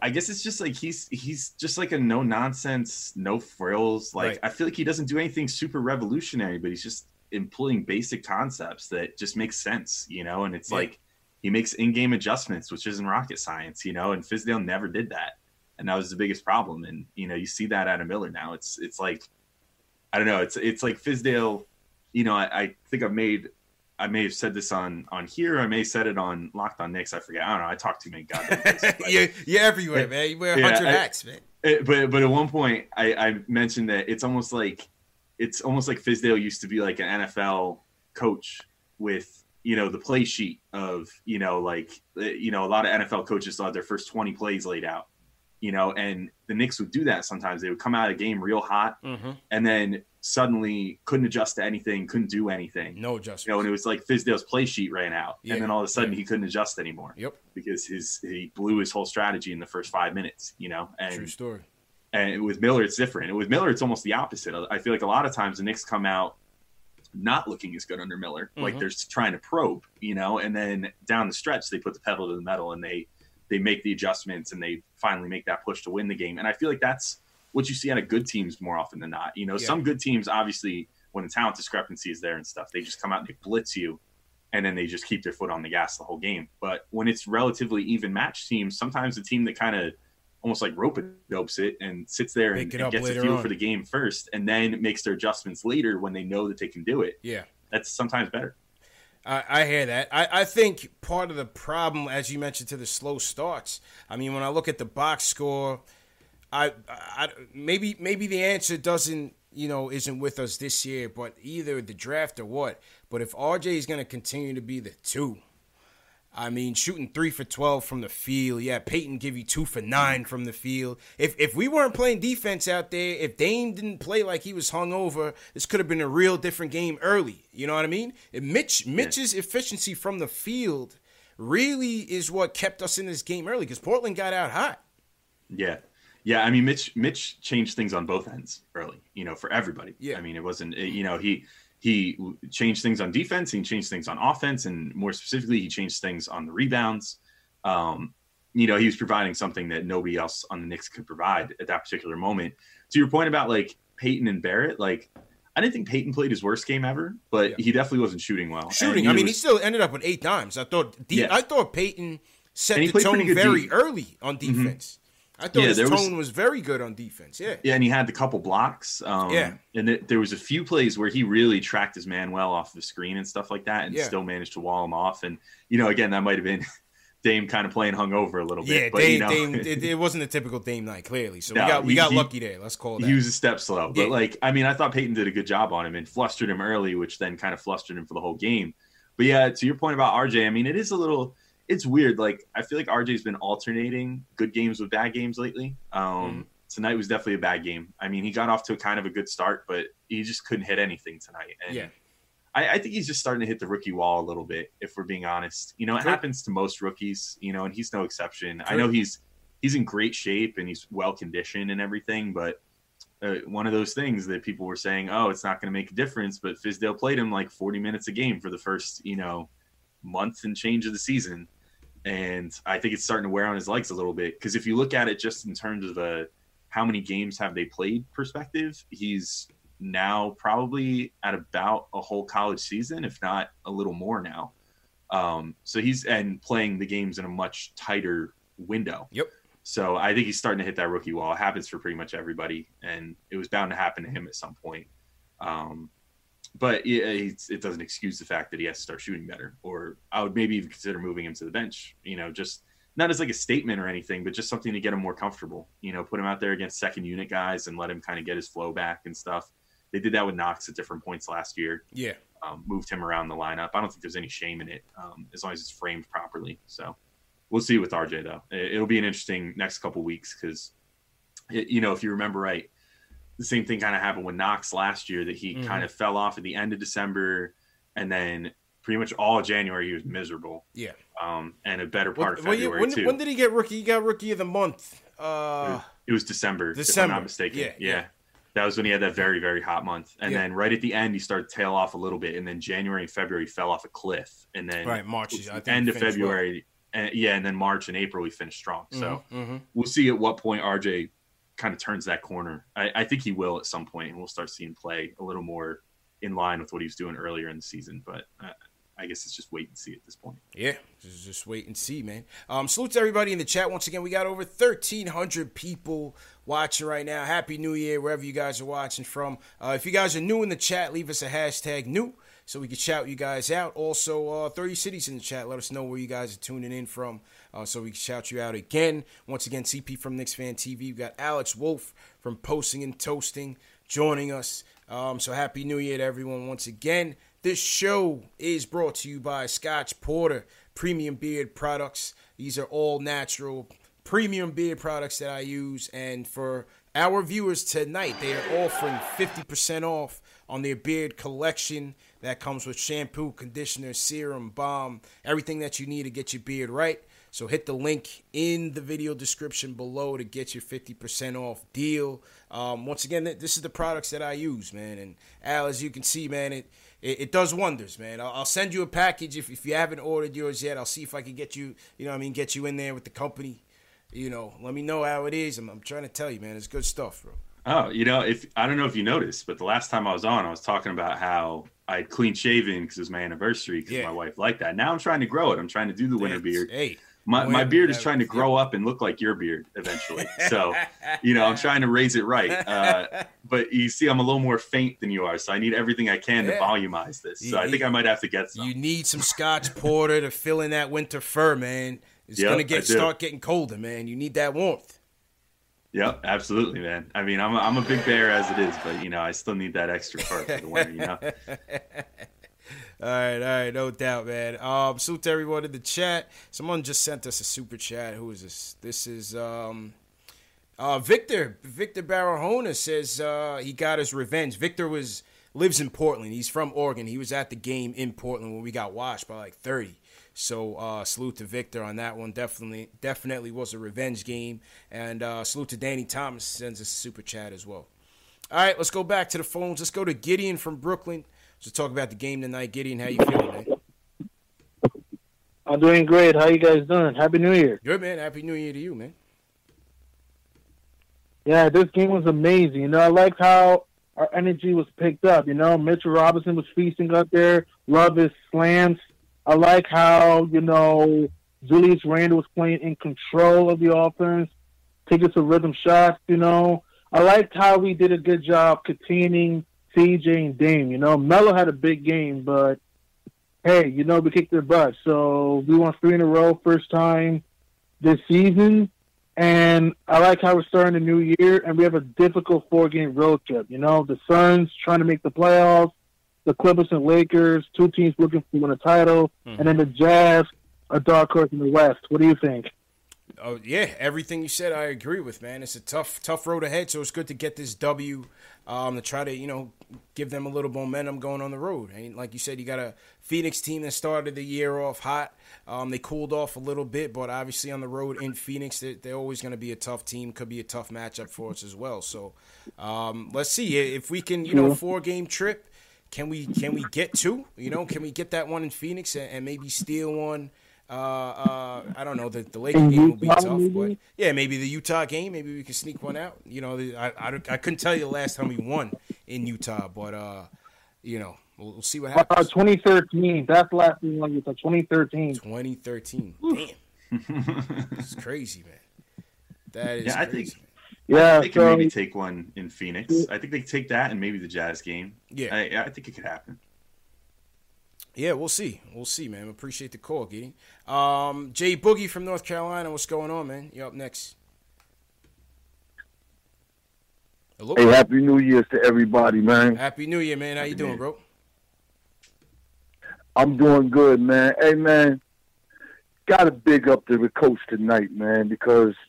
I guess it's just like he's just like a no nonsense, no frills. Like, right. I feel like he doesn't do anything super revolutionary, but he's just employing basic concepts that just make sense, you know, and it's like he makes in-game adjustments, which isn't rocket science, you know, and Fizdale never did that. And that was the biggest problem. And, you know, you see that out of Miller now. It's like, I don't know, it's like Fizdale, you know, I think I may have said this on here. I may have said it on Locked On Knicks. I forget. I don't know. I talk too many goddamn places. You're everywhere, man. You wear 100 hats, man. But at one point I mentioned that it's almost like Fizdale used to be like an NFL coach with, you know, the play sheet of, you know, like, you know, a lot of NFL coaches saw their first 20 plays laid out, you know, and the Knicks would do that sometimes. They would come out of the game real hot and then suddenly couldn't adjust to anything, couldn't do anything. No adjustment. You know, and it was like Fizdale's play sheet ran out and then all of a sudden he couldn't adjust anymore. Yep. Because he blew his whole strategy in the first 5 minutes, you know. And true story. And with Miller, it's different. With Miller, it's almost the opposite. I feel like a lot of times the Knicks come out not looking as good under Miller. Mm-hmm. Like they're trying to probe, you know, and then down the stretch, they put the pedal to the metal and they make the adjustments and they finally make that push to win the game. And I feel like that's what you see out of good teams more often than not. You know, some good teams obviously when the talent discrepancy is there and stuff, they just come out and they blitz you, and then they just keep their foot on the gas the whole game. But when it's relatively even match teams, sometimes the team that kind of almost like rope-a-dopes it and sits there and gets a feel for the game first and then makes their adjustments later when they know that they can do it. Yeah. That's sometimes better. I hear that. I think part of the problem, as you mentioned, to the slow starts, I mean, when I look at the box score, I maybe the answer doesn't, you know, isn't with us this year, but either the draft or what. But if RJ is going to continue to be the two, I mean, shooting 3 for 12 from the field. Yeah, Peyton give you 2 for 9 from the field. If we weren't playing defense out there, if Dame didn't play like he was hungover, this could have been a real different game early. You know what I mean? Mitch's efficiency from the field really is what kept us in this game early because Portland got out hot. Yeah. Yeah, I mean, Mitch changed things on both ends early, you know, for everybody. Yeah. I mean, it wasn't, you know, he changed things on defense, he changed things on offense, and more specifically, he changed things on the rebounds. You know, he was providing something that nobody else on the Knicks could provide at that particular moment. To your point about, like, Peyton and Barrett, like, I didn't think Peyton played his worst game ever, but he definitely wasn't shooting well. He still ended up with 8 dimes. I thought Peyton set the tone very early on defense. Mm-hmm. I thought his tone was very good on defense, yeah. Yeah, and he had the couple blocks. And there was a few plays where he really tracked his man well off the screen and stuff like that and still managed to wall him off. And, you know, again, that might have been Dame kind of playing hungover a little bit. Yeah, but, Dame it wasn't a typical Dame night, clearly. So we got lucky there. Let's call it that. He was a step slow. But, I thought Peyton did a good job on him and flustered him early, which then kind of flustered him for the whole game. But, yeah, to your point about RJ, I mean, it is a little – it's weird. Like, I feel like RJ's been alternating good games with bad games lately. Tonight was definitely a bad game. I mean, he got off to a kind of a good start, but he just couldn't hit anything tonight. And I think he's just starting to hit the rookie wall a little bit, if we're being honest. You know, it happens to most rookies, you know, and he's no exception. I know he's in great shape and he's well conditioned and everything, but one of those things that people were saying, oh, it's not going to make a difference. But Fizdale played him like 40 minutes a game for the first, you know, month and change of the season, and I think it's starting to wear on his legs a little bit, because if you look at it just in terms of a how many games have they played perspective, he's now probably at about a whole college season, if not a little more now. So he's and playing the games in a much tighter window. Yep. So I think he's starting to hit that rookie wall. It happens for pretty much everybody, and it was bound to happen to him at some point. But it doesn't excuse the fact that he has to start shooting better, or I would maybe even consider moving him to the bench, you know, just not as like a statement or anything, but just something to get him more comfortable, you know, put him out there against second unit guys and let him kind of get his flow back and stuff. They did that with Knox at different points last year. Yeah. Moved him around the lineup. I don't think there's any shame in it, as long as it's framed properly. So we'll see with RJ, though. It'll be an interesting next couple weeks because, you know, if you remember right, the same thing kind of happened with Knox last year, that he kind of fell off at the end of December, and then pretty much all of January he was miserable. Yeah. And a better part of February, too. When did he get rookie? He got rookie of the month. It was December, if I'm not mistaken. Yeah. That was when he had that very, very hot month. And then right at the end, he started to tail off a little bit, and then January and February fell off a cliff. And then March, I think, end of February. Well. And then March and April, he finished strong. So we'll see at what point RJ – kind of turns that corner. I think he will at some point, and we'll start seeing play a little more in line with what he was doing earlier in the season. But I guess it's just wait and see at this point. Yeah, just wait and see, man. Salute to everybody in the chat. Once again, we got over 1,300 people watching right now. Happy New Year, wherever you guys are watching from. If you guys are new in the chat, leave us a hashtag new so we can shout you guys out. Also, 30 cities in the chat. Let us know where you guys are tuning in from. So we can shout you out again. Once again, CP from Knicks Fan TV. We've got Alex Wolf from Posting and Toasting joining us. So happy New Year to everyone once again. This show is brought to you by Scotch Porter Premium Beard Products. These are all natural premium beard products that I use. And for our viewers tonight, they are offering 50% off on their beard collection. That comes with shampoo, conditioner, serum, balm, everything that you need to get your beard right. So hit the link in the video description below to get your 50% off deal. Once again, this is the products that I use, man. And Al, as you can see, man, it does wonders, man. I'll send you a package if you haven't ordered yours yet. I'll see if I can get you, you know what I mean, get you in there with the company. You know, let me know how it is. I'm trying to tell you, man, it's good stuff, bro. Oh, you know, I don't know if you noticed, but the last time I was on, I was talking about how I had clean shaven because it was my anniversary because my wife liked that. Now I'm trying to grow it. I'm trying to do the winter beard. Hey, my beard is trying to grow up and look like your beard eventually. So, you know, I'm trying to raise it right. But you see, I'm a little more faint than you are, so I need everything I can to volumize this. So I think I might have to get some. You need some Scotch Porter to fill in that winter fur, man. It's going to start getting colder, man. You need that warmth. Yep, absolutely, man. I mean, I'm a big bear as it is, but, you know, I still need that extra part for the winter, you know? All right, no doubt, man. Salute to everyone in the chat. Someone just sent us a super chat. Who is this? This is Victor. Victor Barahona says he got his revenge. Victor lives in Portland. He's from Oregon. He was at the game in Portland when we got washed by like 30. So salute to Victor on that one. Definitely was a revenge game. And salute to Danny Thomas, sends us a super chat as well. All right, let's go back to the phones. Let's go to Gideon from Brooklyn to talk about the game tonight. Gideon, how you feeling, man? I'm doing great. How you guys doing? Happy New Year. Good, man. Happy New Year to you, man. Yeah, this game was amazing. You know, I liked how our energy was picked up. You know, Mitchell Robinson was feasting up there. Love his slams. I like how, you know, Julius Randle was playing in control of the offense, taking some rhythm shots, you know. I liked how we did a good job containing CJ and Dame, you know. Melo had a big game, but, hey, you know, we kicked their butt. So we won 3 in a row, first time this season. And I like how we're starting the new year, and we have a difficult 4-game road trip. You know, the Suns trying to make the playoffs. The Clippers and Lakers, two teams looking to win a title, and then the Jazz, a dark horse in the West. What do you think? Oh, yeah, everything you said I agree with, man. It's a tough road ahead, so it's good to get this W to try to, you know, give them a little momentum going on the road. And like you said, you got a Phoenix team that started the year off hot. They cooled off a little bit, but obviously on the road in Phoenix, they're always going to be a tough team. Could be a tough matchup for us as well. So let's see if we can, you know, 4-game trip. Can we get two? You know, can we get that one in Phoenix and maybe steal one? I don't know. The Lakers game will be tough, but yeah, maybe the Utah game. Maybe we can sneak one out. You know, I couldn't tell you the last time we won in Utah, but you know, we'll see what happens. 2013. That's the last time we won Utah. 2013. 2013. Damn, it's crazy, man. That is crazy. I think they can maybe take one in Phoenix. I think they can take that and maybe the Jazz game. Yeah. I think it could happen. Yeah, we'll see. We'll see, man. Appreciate the call, Giddy. Jay Boogie from North Carolina, what's going on, man? You're up next. Hello? Hey, Happy New Year to everybody, man. Happy New Year, man. How you doing, bro? I'm doing good, man. Hey, man, got to big up the coach tonight, man, because –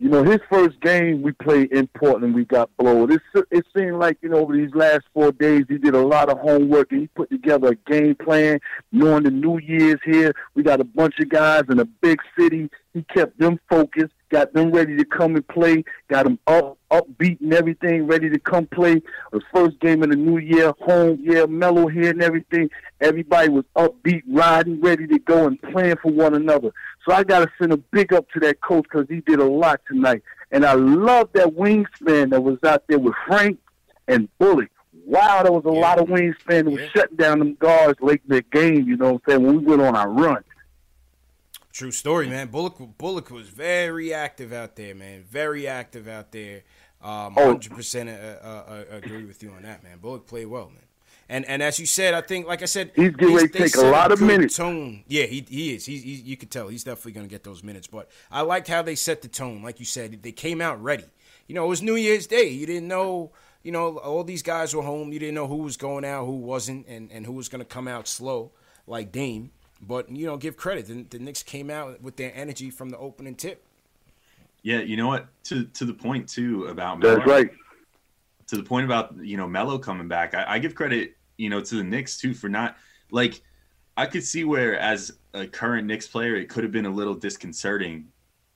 you know, his first game we played in Portland, we got blown. It seemed like, you know, over these last 4 days, he did a lot of homework, and he put together a game plan, knowing the New Year's here. We got a bunch of guys in a big city. He kept them focused, got them ready to come and play, got them upbeat and everything, ready to come play. The first game of the new year, home, Melo here and everything. Everybody was upbeat, riding, ready to go and playing for one another. So I got to send a big up to that coach because he did a lot tonight. And I love that wingspan that was out there with Frank and Bullock. Wow, there was a lot of wingspan that was shutting down them guards late in the game, you know what I'm saying, when we went on our run. True story, man. Bullock was very active out there, man. Very active out there. 100% agree with you on that, man. Bullock played well, man. And as you said, I think, like I said, he's getting ready to take a lot of minutes. Tone. Yeah, he is. He you could tell he's definitely going to get those minutes. But I liked how they set the tone. Like you said, they came out ready. You know, it was New Year's Day. You didn't know, you know, all these guys were home. You didn't know who was going out, who wasn't, and who was going to come out slow like Dame. But, you know, give credit. The Knicks came out with their energy from the opening tip. Yeah, you know what? To the point, too, about Melo. That's right. To the point about, you know, Melo coming back. I give credit, you know, to the Knicks, too, for not – like, I could see where as a current Knicks player it could have been a little disconcerting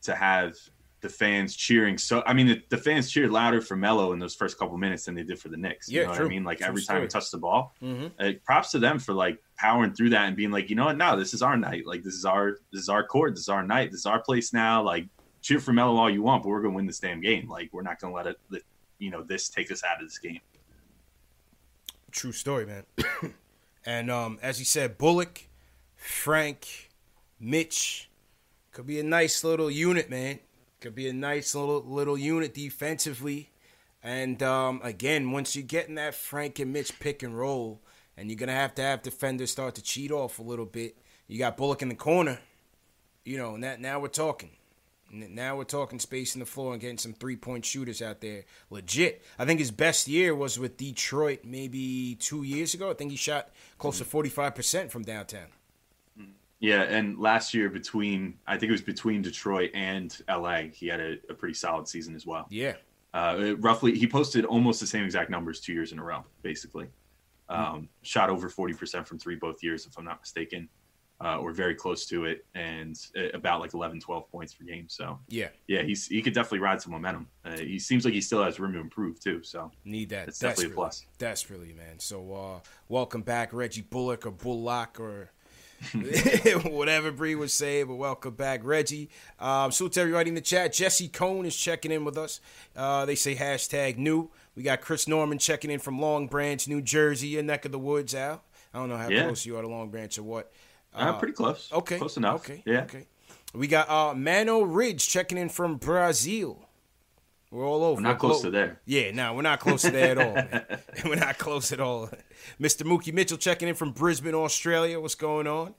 to have the fans cheering. So I mean, the fans cheered louder for Melo in those first couple minutes than they did for the Knicks. You know what I mean? Like, every time he touched the ball. Props to them for, like, powering through that and being like, you know what, no, this is our night. Like, this is our court. This is our night. This is our place now. Like, cheer for Melo all you want, but we're going to win this damn game. Like, we're not going to let it – you know, this takes us out of this game. True story, man. And as you said, Bullock, Frank, Mitch, could be a nice little unit, man. Could be a nice little unit defensively. And again, once you get in that Frank and Mitch pick and roll, and you're going to have defenders start to cheat off a little bit, you got Bullock in the corner. You know, now we're talking. Now we're talking spacing the floor and getting some three-point shooters out there. Legit. I think his best year was with Detroit maybe 2 years ago. I think he shot close to 45% from downtown. Yeah, and last year between Detroit and L.A., he had a pretty solid season as well. Yeah. Roughly, he posted almost the same exact numbers 2 years in a row, basically. Shot over 40% from three both years, if I'm not mistaken. Or very close to it, and about like 11, 12 points per game. So yeah, he could definitely ride some momentum. He seems like he still has room to improve too. So need that. It's definitely a plus. Desperately, man. So welcome back, Reggie Bullock or Bullock or whatever Bree would say. But welcome back, Reggie. Salute to everybody in the chat. Jesse Cohn is checking in with us. They say hashtag new. We got Chris Norman checking in from Long Branch, New Jersey, your neck of the woods, Al. I don't know how close you are to Long Branch or what. Pretty close. Okay. Close enough. Okay. Yeah. Okay. We got Mano Ridge checking in from Brazil. We're all over. We're not close to there. Yeah, no, we're not close to there at all, man. We're not close at all. Mr. Mookie Mitchell checking in from Brisbane, Australia. What's going on?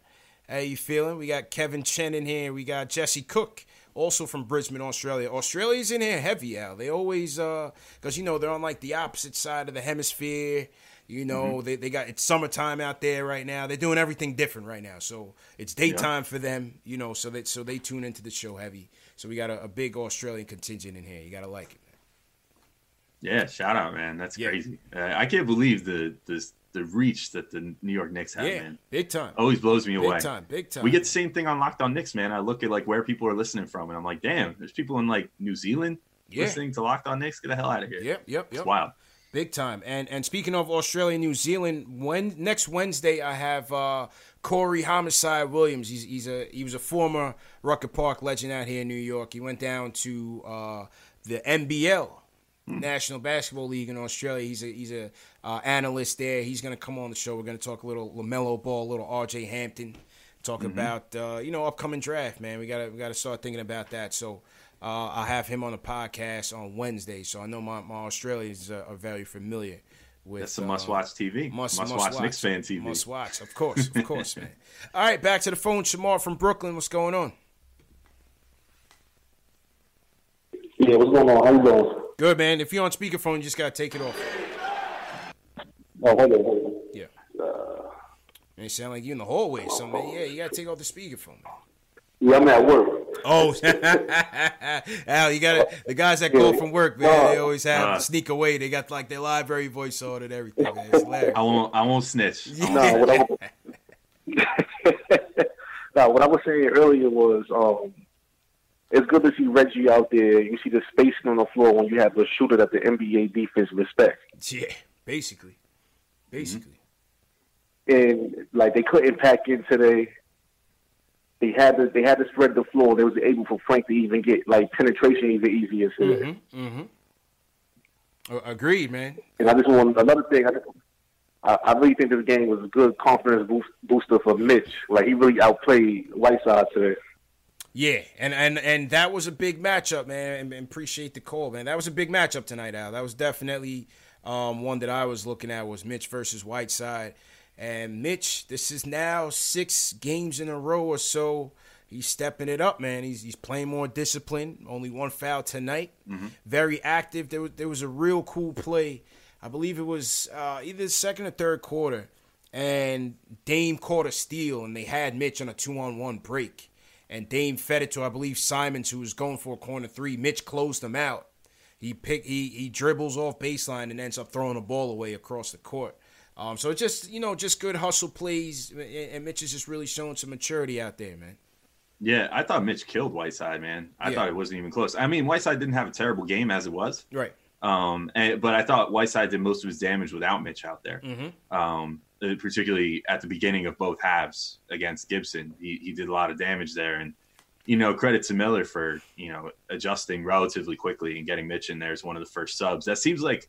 How you feeling? We got Kevin Chen in here. We got Jesse Cook, also from Brisbane, Australia. Australia's in here heavy, Al. They always, because, you know, they're on, like, the opposite side of the hemisphere. You know, they got, it's summertime out there right now. They're doing everything different right now. So it's daytime for them, you know, so they tune into the show heavy. So we got a big Australian contingent in here. You got to like it, man. Yeah, shout out, man. That's crazy. I can't believe the reach that the New York Knicks have, man. Big time. Always blows me away. Big time, big time. We get the same thing on Locked On Knicks, man. I look at, like, where people are listening from, and I'm like, damn, there's people in, like, New Zealand listening to Locked On Knicks. Get the hell out of here. Yep. It's wild. Big time. And speaking of Australia, New Zealand, next Wednesday I have Corey Homicide Williams. He was a former Rucker Park legend out here in New York. He went down to the NBL, National Basketball League in Australia. He's a analyst there. He's going to come on the show. We're going to talk a little LaMelo Ball, a little RJ Hampton, talk about upcoming draft, man. We gotta start thinking about that. So. I'll have him on the podcast on Wednesday, so I know my Australians are very familiar with. That's some must-watch TV. Must-watch Knicks Fan TV. Must-watch, of course, man. All right, back to the phone. Shamar from Brooklyn, what's going on? Yeah, what's going on? How you doing? Good, man. If you're on speakerphone, you just got to take it off. Oh, hold on. Yeah. You sound like you're in the hallway or something, man. Yeah, you got to take off the speakerphone, man. Yeah, I'm at work. Oh, Al, you got it. The guys that go from work, man, they always have to sneak away. They got, like, their library voice on and everything, man. It's hilarious. I won't snitch. What I was saying earlier was it's good to see Reggie out there. You see the spacing on the floor when you have a shooter that the NBA defense respects. Yeah, basically. Mm-hmm. And, like, they couldn't pack in today. They had to spread the floor. They was able for Frank to even get, like, penetration even easier. Agreed, man. And I just want another thing. I really think this game was a good confidence booster for Mitch. Like, he really outplayed Whiteside today. Yeah, and that was a big matchup, man. And appreciate the call, man. That was a big matchup tonight, Al. That was definitely one that I was looking at was Mitch versus Whiteside. And Mitch, this is now 6 games in a row or so. He's stepping it up, man. He's playing more discipline. Only one foul tonight. Mm-hmm. Very active. There was a real cool play. I believe it was either the second or third quarter. And Dame caught a steal, and they had Mitch on a 2-on-1 break. And Dame fed it to, I believe, Simons, who was going for a corner three. Mitch closed him out. He dribbles off baseline and ends up throwing the ball away across the court. So it's just good hustle plays, and Mitch is just really showing some maturity out there, man. Yeah, I thought Mitch killed Whiteside, man. I thought it wasn't even close. I mean, Whiteside didn't have a terrible game as it was. Right. But I thought Whiteside did most of his damage without Mitch out there, particularly at the beginning of both halves against Gibson. He did a lot of damage there, and you know, credit to Miller for, you know, adjusting relatively quickly and getting Mitch in there as one of the first subs. That seems like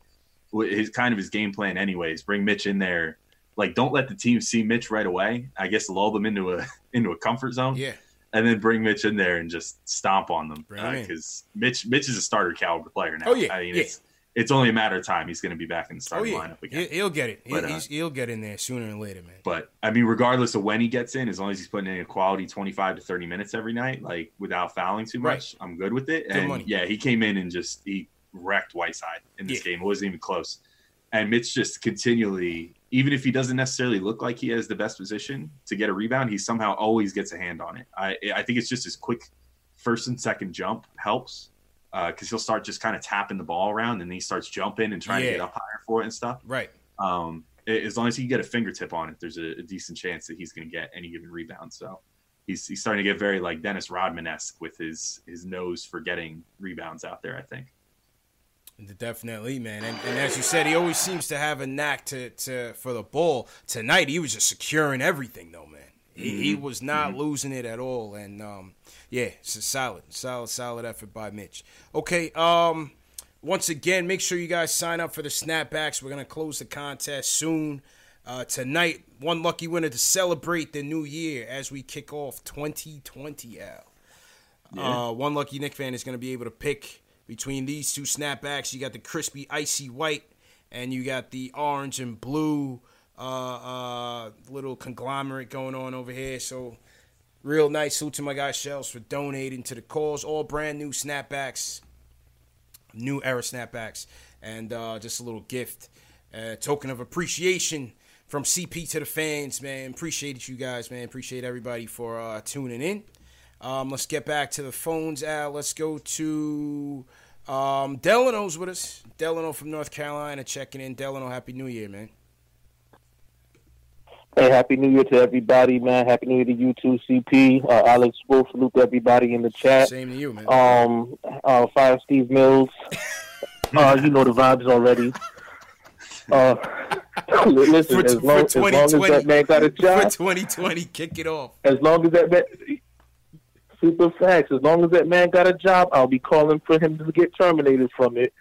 his kind of his game plan anyways. Bring Mitch in there. Like, don't let the team see Mitch right away. I guess lull them into a comfort zone. Yeah. And then bring Mitch in there and just stomp on them. Because Mitch is a starter caliber player now. Oh, yeah. I mean, it's only a matter of time. He's going to be back in the starting lineup again. He'll get it. But, he'll get in there sooner than later, man. But, I mean, regardless of when he gets in, as long as he's putting in a quality 25 to 30 minutes every night, like, without fouling too much, I'm good with it. And he came in and just he wrecked Whiteside in this game. It wasn't even close. And Mitch just continually, even if he doesn't necessarily look like he has the best position to get a rebound, he somehow always gets a hand on it. I think it's just his quick first and second jump helps. Because he'll start just kind of tapping the ball around, and then he starts jumping and trying to get up higher for it and stuff. Right. As long as he can get a fingertip on it, there's a decent chance that he's going to get any given rebound. So he's starting to get very like Dennis Rodman-esque with his nose for getting rebounds out there, I think. Definitely, man. And as you said, he always seems to have a knack for the ball. Tonight, he was just securing everything, though, man. He was not losing it at all. And, it's a solid effort by Mitch. Okay, once again, make sure you guys sign up for the snapbacks. We're going to close the contest soon. Tonight, one lucky winner to celebrate the new year as we kick off 2020, Al. Yeah. One lucky Knicks fan is going to be able to pick between these two snapbacks. You got the crispy, icy white, and you got the orange and blue little conglomerate going on over here. So real nice. Salute to my guy Shells for donating to the cause. All brand new snapbacks, new era snapbacks, and just a little gift, token of appreciation from CP to the fans, man. Appreciate you guys, man. Appreciate everybody for tuning in. Let's get back to the phones, Al. Let's go to Delano's with us. Delano from North Carolina checking in. Delano, happy New Year, man. Hey, happy New Year to everybody, man. Happy New Year to you too, CP. Alex Wolf, salute to everybody in the chat. Same to you, man. Fire Steve Mills. You know the vibes already. Listen, as long as that man got a job. For 2020, kick it off. As long as that man... Super facts. As long as that man got a job, I'll be calling for him to get terminated from it.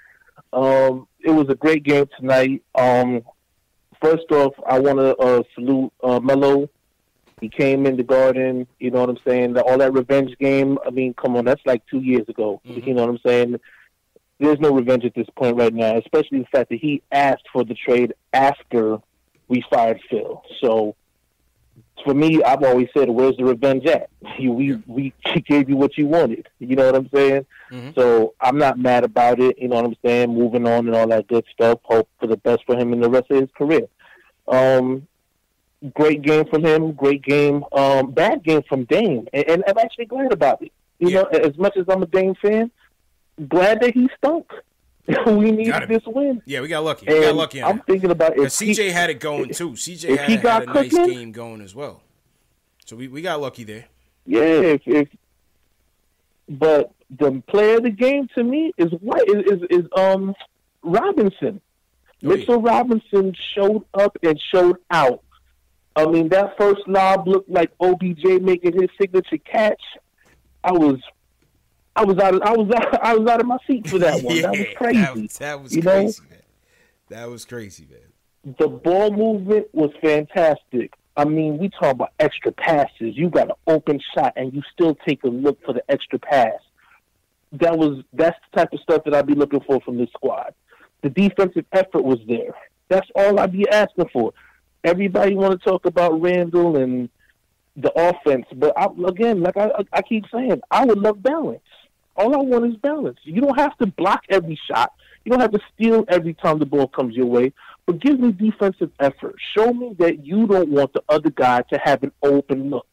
It was a great game tonight. First off, I want to salute Melo. He came in the Garden, you know what I'm saying? All that revenge game, I mean, come on, that's like 2 years ago. Mm-hmm. You know what I'm saying? There's no revenge at this point right now, especially the fact that he asked for the trade after we fired Phil. So, for me, I've always said, where's the revenge at? We gave you what you wanted. You know what I'm saying? Mm-hmm. So I'm not mad about it. You know what I'm saying? Moving on and all that good stuff. Hope for the best for him in the rest of his career. Great game from him. Great game. Bad game from Dame. And I'm actually glad about it. You know, as much as I'm a Dame fan, glad that he stunk. We needed this win. Yeah, we got lucky. And we got lucky. I'm thinking about it. CJ had it going too. CJ had a nice game going as well. So we got lucky there. Yeah. But the player of the game to me is Robinson. Mitchell Robinson showed up and showed out. I mean, that first lob looked like OBJ making his signature catch. I was out of my seat for that one. That was crazy. That was crazy, man. The ball movement was fantastic. I mean, we talk about extra passes. You got an open shot, and you still take a look for the extra pass. That's the type of stuff that I'd be looking for from this squad. The defensive effort was there. That's all I'd be asking for. Everybody want to talk about Randle and the offense, but I keep saying, I would love balance. All I want is balance. You don't have to block every shot. You don't have to steal every time the ball comes your way. But give me defensive effort. Show me that you don't want the other guy to have an open look.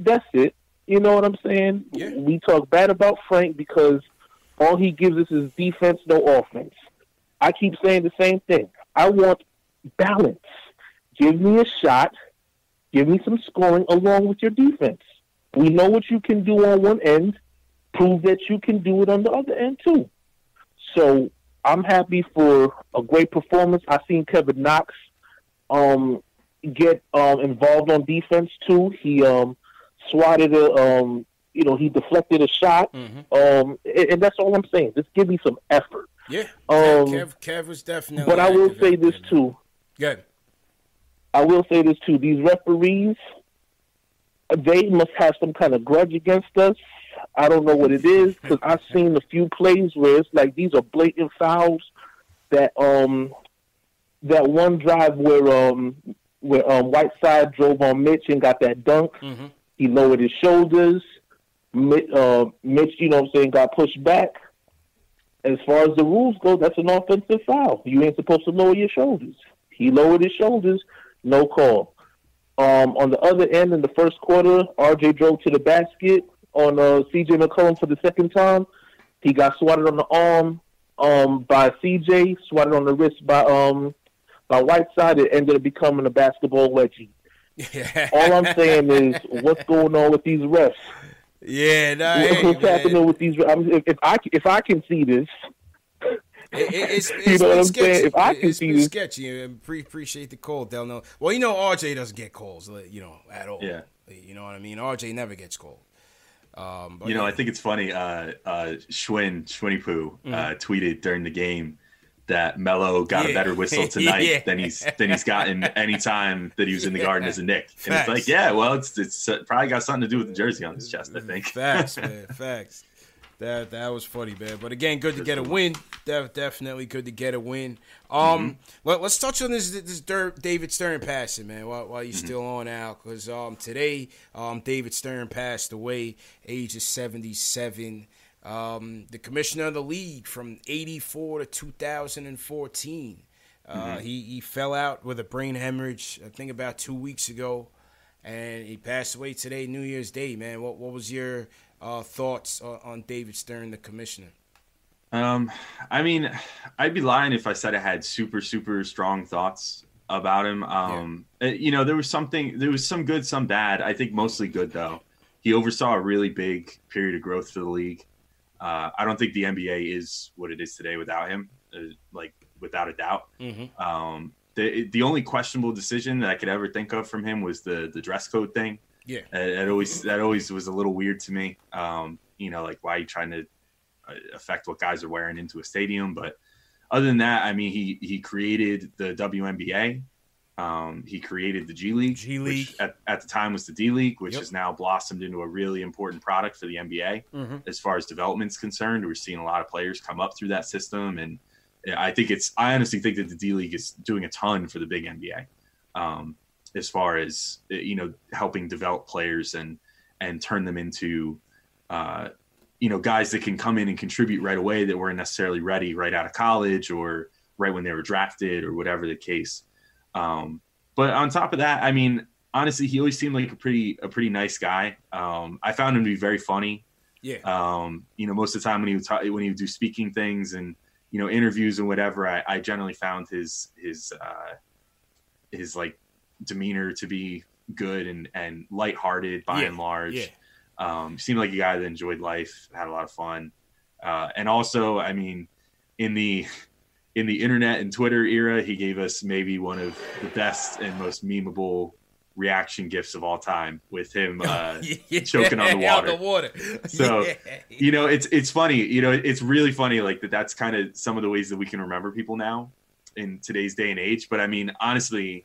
That's it. You know what I'm saying? Yeah. We talk bad about Frank because all he gives us is defense, no offense. I keep saying the same thing. I want balance. Give me a shot. Give me some scoring along with your defense. We know what you can do on one end. Prove that you can do it on the other end, too. So I'm happy for a great performance. I've seen Kevin Knox get involved on defense, too. He swatted a you know, he deflected a shot. And that's all I'm saying. Just give me some effort. Yeah. Kev was definitely. But I will say this too. Good. I will say this too. These referees, they must have some kind of grudge against us. I don't know what it is, because I've seen a few plays where it's like these are blatant fouls. That one drive where Whiteside drove on Mitch and got that dunk. Mm-hmm. He lowered his shoulders. Mitch, you know what I'm saying, got pushed back. As far as the rules go, that's an offensive foul. You ain't supposed to lower your shoulders. He lowered his shoulders. No call. On the other end, in the first quarter, RJ drove to the basket on C.J. McCollum for the second time. He got swatted on the arm by C.J., swatted on the wrist by Whiteside. It ended up becoming a basketball wedgie. Yeah. All I'm saying is, what's going on with these refs? Yeah, what's happening with these? I mean, if I can see this, it's you know what I'm sketchy. Saying. If I can see this, sketchy. Appreciate the call, Del. No, well, you know, RJ doesn't get calls, you know, at all. Yeah, you know what I mean. RJ never gets called. But you know, I think it's funny. Schwinnipu tweeted during the game that Melo got a better whistle tonight than he's gotten any time that he was in the Garden as a Knick. And it's like, yeah, well, it's probably got something to do with the jersey on his chest, I think. Facts, man, facts. That was funny, man. But again, good to get a win. Definitely good to get a win. Let's touch on this David Stern passing, man, while you're still on, Al, because today David Stern passed away, age of 77. The commissioner of the league from 1984 to 2014. He fell out with a brain hemorrhage, I think about 2 weeks ago, and he passed away today, New Year's Day, man. What was your thoughts on David Stern, the commissioner? I mean, I'd be lying if I said I had super, super strong thoughts about him. You know, there was some good, some bad. I think mostly good, though. He oversaw a really big period of growth for the league. I don't think the NBA is what it is today without him, without a doubt. The only questionable decision that I could ever think of from him was the dress code thing. Yeah, that always was a little weird to me. You know, like, why are you trying to affect what guys are wearing into a stadium? But other than that, I mean, he created the WNBA. He created the G League, which at the time was the D League, which has now blossomed into a really important product for the NBA. As far as development's concerned, we're seeing a lot of players come up through that system. And I honestly think that the D League is doing a ton for the big NBA, as far as, you know, helping develop players and turn them into, you know, guys that can come in and contribute right away that weren't necessarily ready right out of college or right when they were drafted or whatever the case. But on top of that, I mean, honestly, he always seemed like a pretty nice guy. I found him to be very funny. Yeah. You know, most of the time when he would do speaking things and, you know, interviews and whatever, I generally found his like demeanor to be good and lighthearted by and large. Yeah. Seemed like a guy that enjoyed life, had a lot of fun. And also, I mean, in the internet and Twitter era, he gave us maybe one of the best and most memeable reaction gifts of all time with him choking on the water. So, you know, it's funny. You know, it's really funny. Like, that's kind of some of the ways that we can remember people now in today's day and age. But I mean, honestly,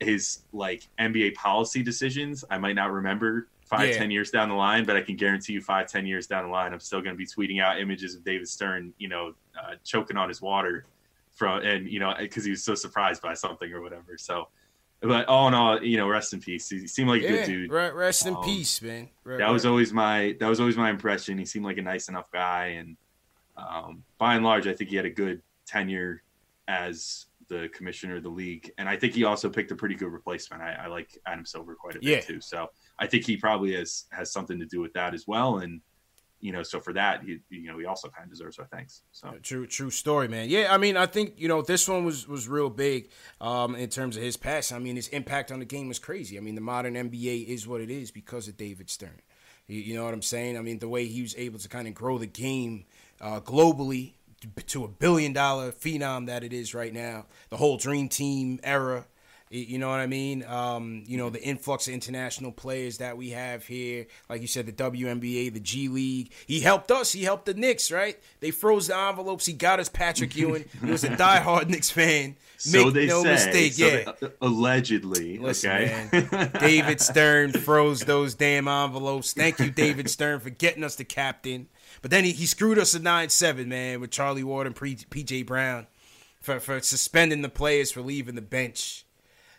his like NBA policy decisions, I might not remember 5-10 years down the line, but I can guarantee you 5-10 years down the line, I'm still going to be tweeting out images of David Stern, you know, choking on his water you know, because he was so surprised by something or whatever. So, but all in all, you know, rest in peace. He seemed like a good dude. Rest in peace, man. That was always my impression. He seemed like a nice enough guy, and by and large, I think he had a good tenure as the commissioner of the league, and I think he also picked a pretty good replacement. I like Adam Silver quite a bit too, so I think he probably has something to do with that as well, and. You know, so for that, he also kind of deserves our thanks. So true story, man. Yeah, I mean, I think, you know, this one was real big in terms of his past. I mean, his impact on the game was crazy. I mean, the modern NBA is what it is because of David Stern. You know what I'm saying? I mean, the way he was able to kind of grow the game globally to a billion-dollar phenom that it is right now, the whole Dream Team era. You know what I mean? You know, the influx of international players that we have here. Like you said, the WNBA, the G League. He helped us. He helped the Knicks, right? They froze the envelopes. He got us Patrick Ewing. He was a diehard Knicks fan. So Make they no say. Mistake, so yeah. They, allegedly. Listen, okay. Man, David Stern froze those damn envelopes. Thank you, David Stern, for getting us the captain. But then he screwed us at 9-7, man, with Charlie Ward and P.J. Brown for suspending the players for leaving the bench.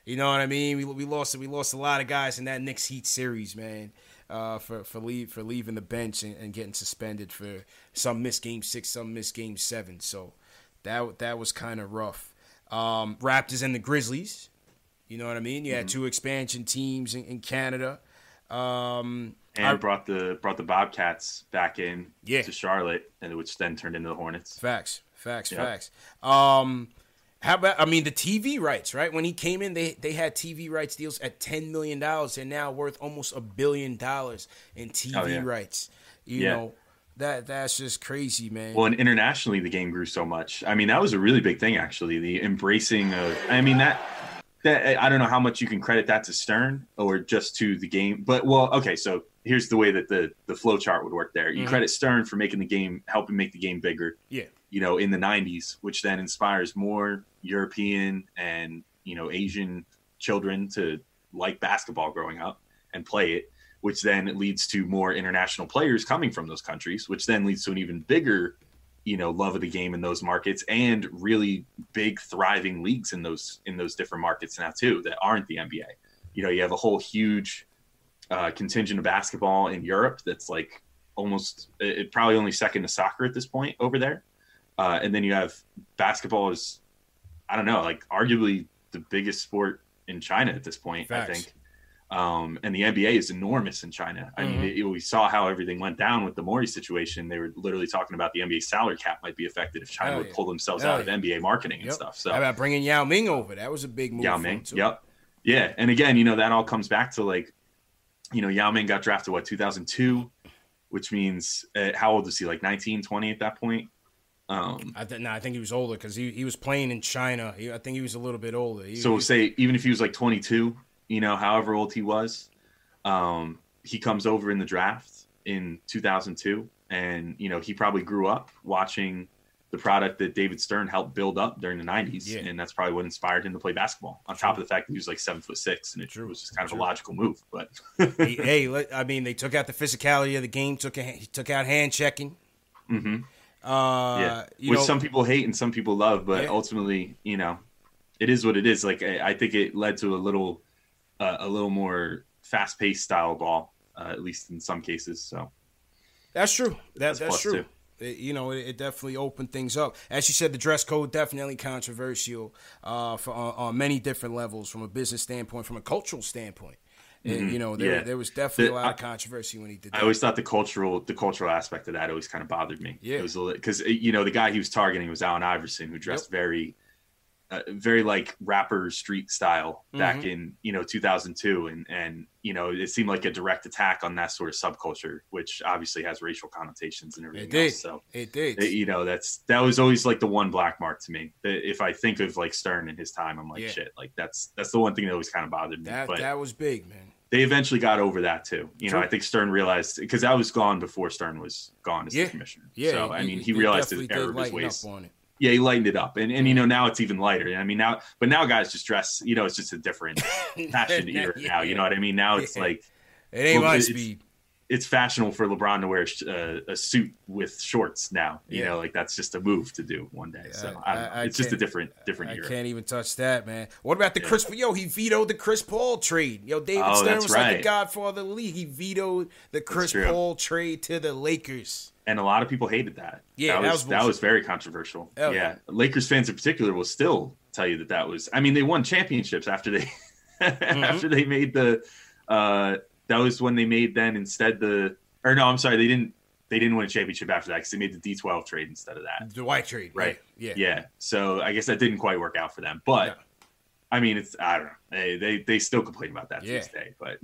You know what I mean? We lost a lot of guys in that Knicks Heat series, man, for leaving the bench and getting suspended for some missed Game 6, some missed Game 7. So that was kind of rough. Raptors and the Grizzlies. You know what I mean? You had two expansion teams in Canada. And brought the Bobcats back in to Charlotte, and which then turned into the Hornets. Facts. How about, I mean, the TV rights, right? When he came in, they had TV rights deals at $10 million. They're now worth almost $1 billion in TV rights. You know, that's just crazy, man. Well, and internationally, the game grew so much. I mean, that was a really big thing, actually. The embracing of, I mean, that I don't know how much you can credit that to Stern or just to the game. But, well, okay, so here's the way that the flow chart would work there. You credit Stern for making the game, helping make the game bigger. Yeah. You know, in the 90s, which then inspires more European and, you know, Asian children to like basketball growing up and play it, which then leads to more international players coming from those countries, which then leads to an even bigger, you know, love of the game in those markets and really big thriving leagues in those different markets now too that aren't the NBA. You know, you have a whole huge contingent of basketball in Europe that's like almost probably only second to soccer at this point over there. And then you have basketball is, I don't know, like arguably the biggest sport in China at this point, Facts. I think. And the NBA is enormous in China. I mean, we saw how everything went down with the Mori situation. They were literally talking about the NBA salary cap might be affected if China would pull themselves out of NBA marketing and stuff. So how about bringing Yao Ming over? That was a big move. Yao Ming, too. Yeah. And again, you know, that all comes back to like, you know, Yao Ming got drafted, 2002, which means how old was he? Like 19, 20 at that point? I think he was older because he was playing in China. I think he was a little bit older. Say even if he was like 22, you know, however old he was, he comes over in the draft in 2002, and you know he probably grew up watching the product that David Stern helped build up during the 90s, and that's probably what inspired him to play basketball. On top of the fact that he was like 7'6", and it was just kind of a logical move. But I mean, they took out the physicality of the game. He took out hand checking. Which some people hate and some people love, but ultimately, you know, it is what it is. Like I think it led to a little more fast-paced style ball, at least in some cases. So that's true. That's true. It definitely opened things up. As you said, the dress code definitely controversial on many different levels, from a business standpoint, from a cultural standpoint. And, you know, there was definitely a lot of controversy when he did that. I always thought the cultural aspect of that always kind of bothered me. Yeah. It was because, you know, the guy he was targeting was Allen Iverson, who dressed very like rapper street style back in, you know, 2002. And, you know, it seemed like a direct attack on that sort of subculture, which obviously has racial connotations and everything else. So it did. You know, that was always like the one black mark to me. If I think of like Stern and his time, I'm like, shit, like that's the one thing that always kind of bothered me. But that was big, man. They eventually got over that too. You know, I think Stern realized, because that was gone before Stern was gone as the commissioner. Yeah. So, I mean, he realized his error of his ways. Yeah, he lightened it up. And you know, now it's even lighter. I mean, now guys just dress, you know, it's just a different fashion era now. You know what I mean? Now it's like, it ain't my speed. It's fashionable for LeBron to wear a suit with shorts now. You know, like that's just a move to do one day. So it's just a different era. I can't even touch that, man. What about the Chris? Yo, he vetoed the Chris Paul trade. Yo, David Stern was like the godfather of the league. He vetoed the Chris Paul trade to the Lakers. And a lot of people hated that. Yeah, that was very controversial. Oh, yeah, Lakers fans in particular will still tell you that was. I mean, they won championships after they after they made the. That was when they made then instead the. Or no, I'm sorry, they didn't win a championship after that because they made the D12 trade instead of that. The White trade, right? Yeah. So I guess that didn't quite work out for them, but. No. I mean, I don't know. They still complain about that to this day, but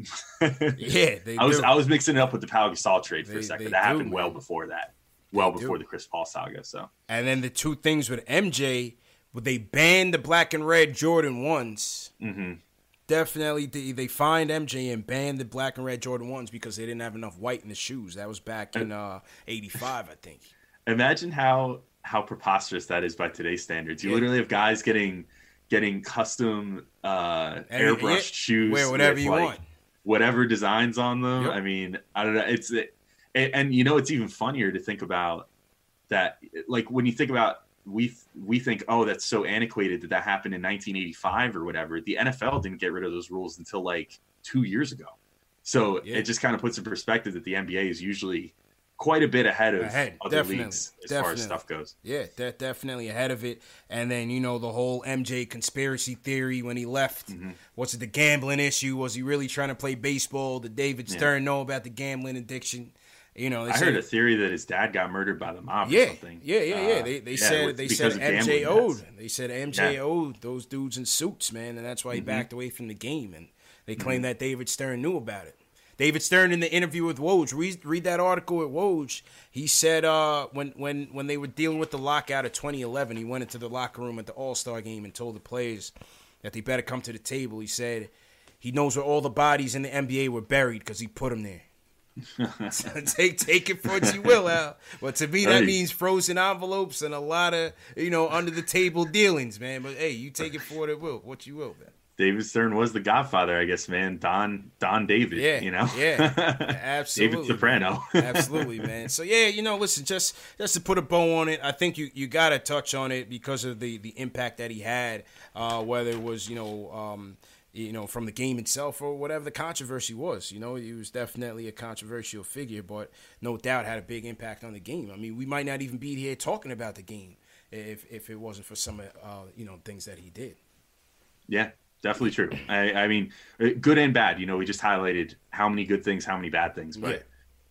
I was mixing it up with the Pau Gasol trade for a second. That happened well before that, well before the Chris Paul saga. So, and then the two things with MJ Well, they banned the black and red Jordan 1s. Mm-hmm. Definitely, they fined MJ and banned the black and red Jordan 1s because they didn't have enough white in the shoes. That was back in 85, I think. Imagine how preposterous that is by today's standards. You literally have guys getting custom airbrushed shoes. Wear whatever with, you want. Whatever designs on them. Yep. I mean, I don't know. And you know, it's even funnier to think about that. Like when you think about, we think, oh, that's so antiquated that happened in 1985 or whatever. The NFL didn't get rid of those rules until like 2 years ago. So It just kind of puts in perspective that the NBA is usually quite a bit ahead of other leagues as far as stuff goes. Yeah, they're definitely ahead of it. And then, you know, the whole MJ conspiracy theory when he left. Mm-hmm. Was it the gambling issue? Was he really trying to play baseball? Did David Stern know about the gambling addiction? You know, I heard a theory that his dad got murdered by the mob or something. Yeah. They said MJ owed. They said MJ owed those dudes in suits, man, and that's why he backed away from the game. And they claimed that David Stern knew about it. David Stern, in the interview with Woj, read that article at Woj. He said when they were dealing with the lockout of 2011, he went into the locker room at the All-Star game and told the players that they better come to the table. He said he knows where all the bodies in the NBA were buried because he put them there. So take it for what you will, Al. But to me, that means frozen envelopes and a lot of, you know, under the table dealings, man. But hey, you take it for what you will, man. David Stern was the godfather, I guess, man. Don David, you know? Yeah, absolutely. David Soprano. Absolutely, man. So, yeah, you know, listen, just to put a bow on it, I think you got to touch on it because of the impact that he had, whether it was, you know, from the game itself or whatever the controversy was. You know, he was definitely a controversial figure, but no doubt had a big impact on the game. I mean, we might not even be here talking about the game if it wasn't for some, you know, things that he did. Yeah. Definitely true. I mean, good and bad. You know, we just highlighted how many good things, how many bad things. But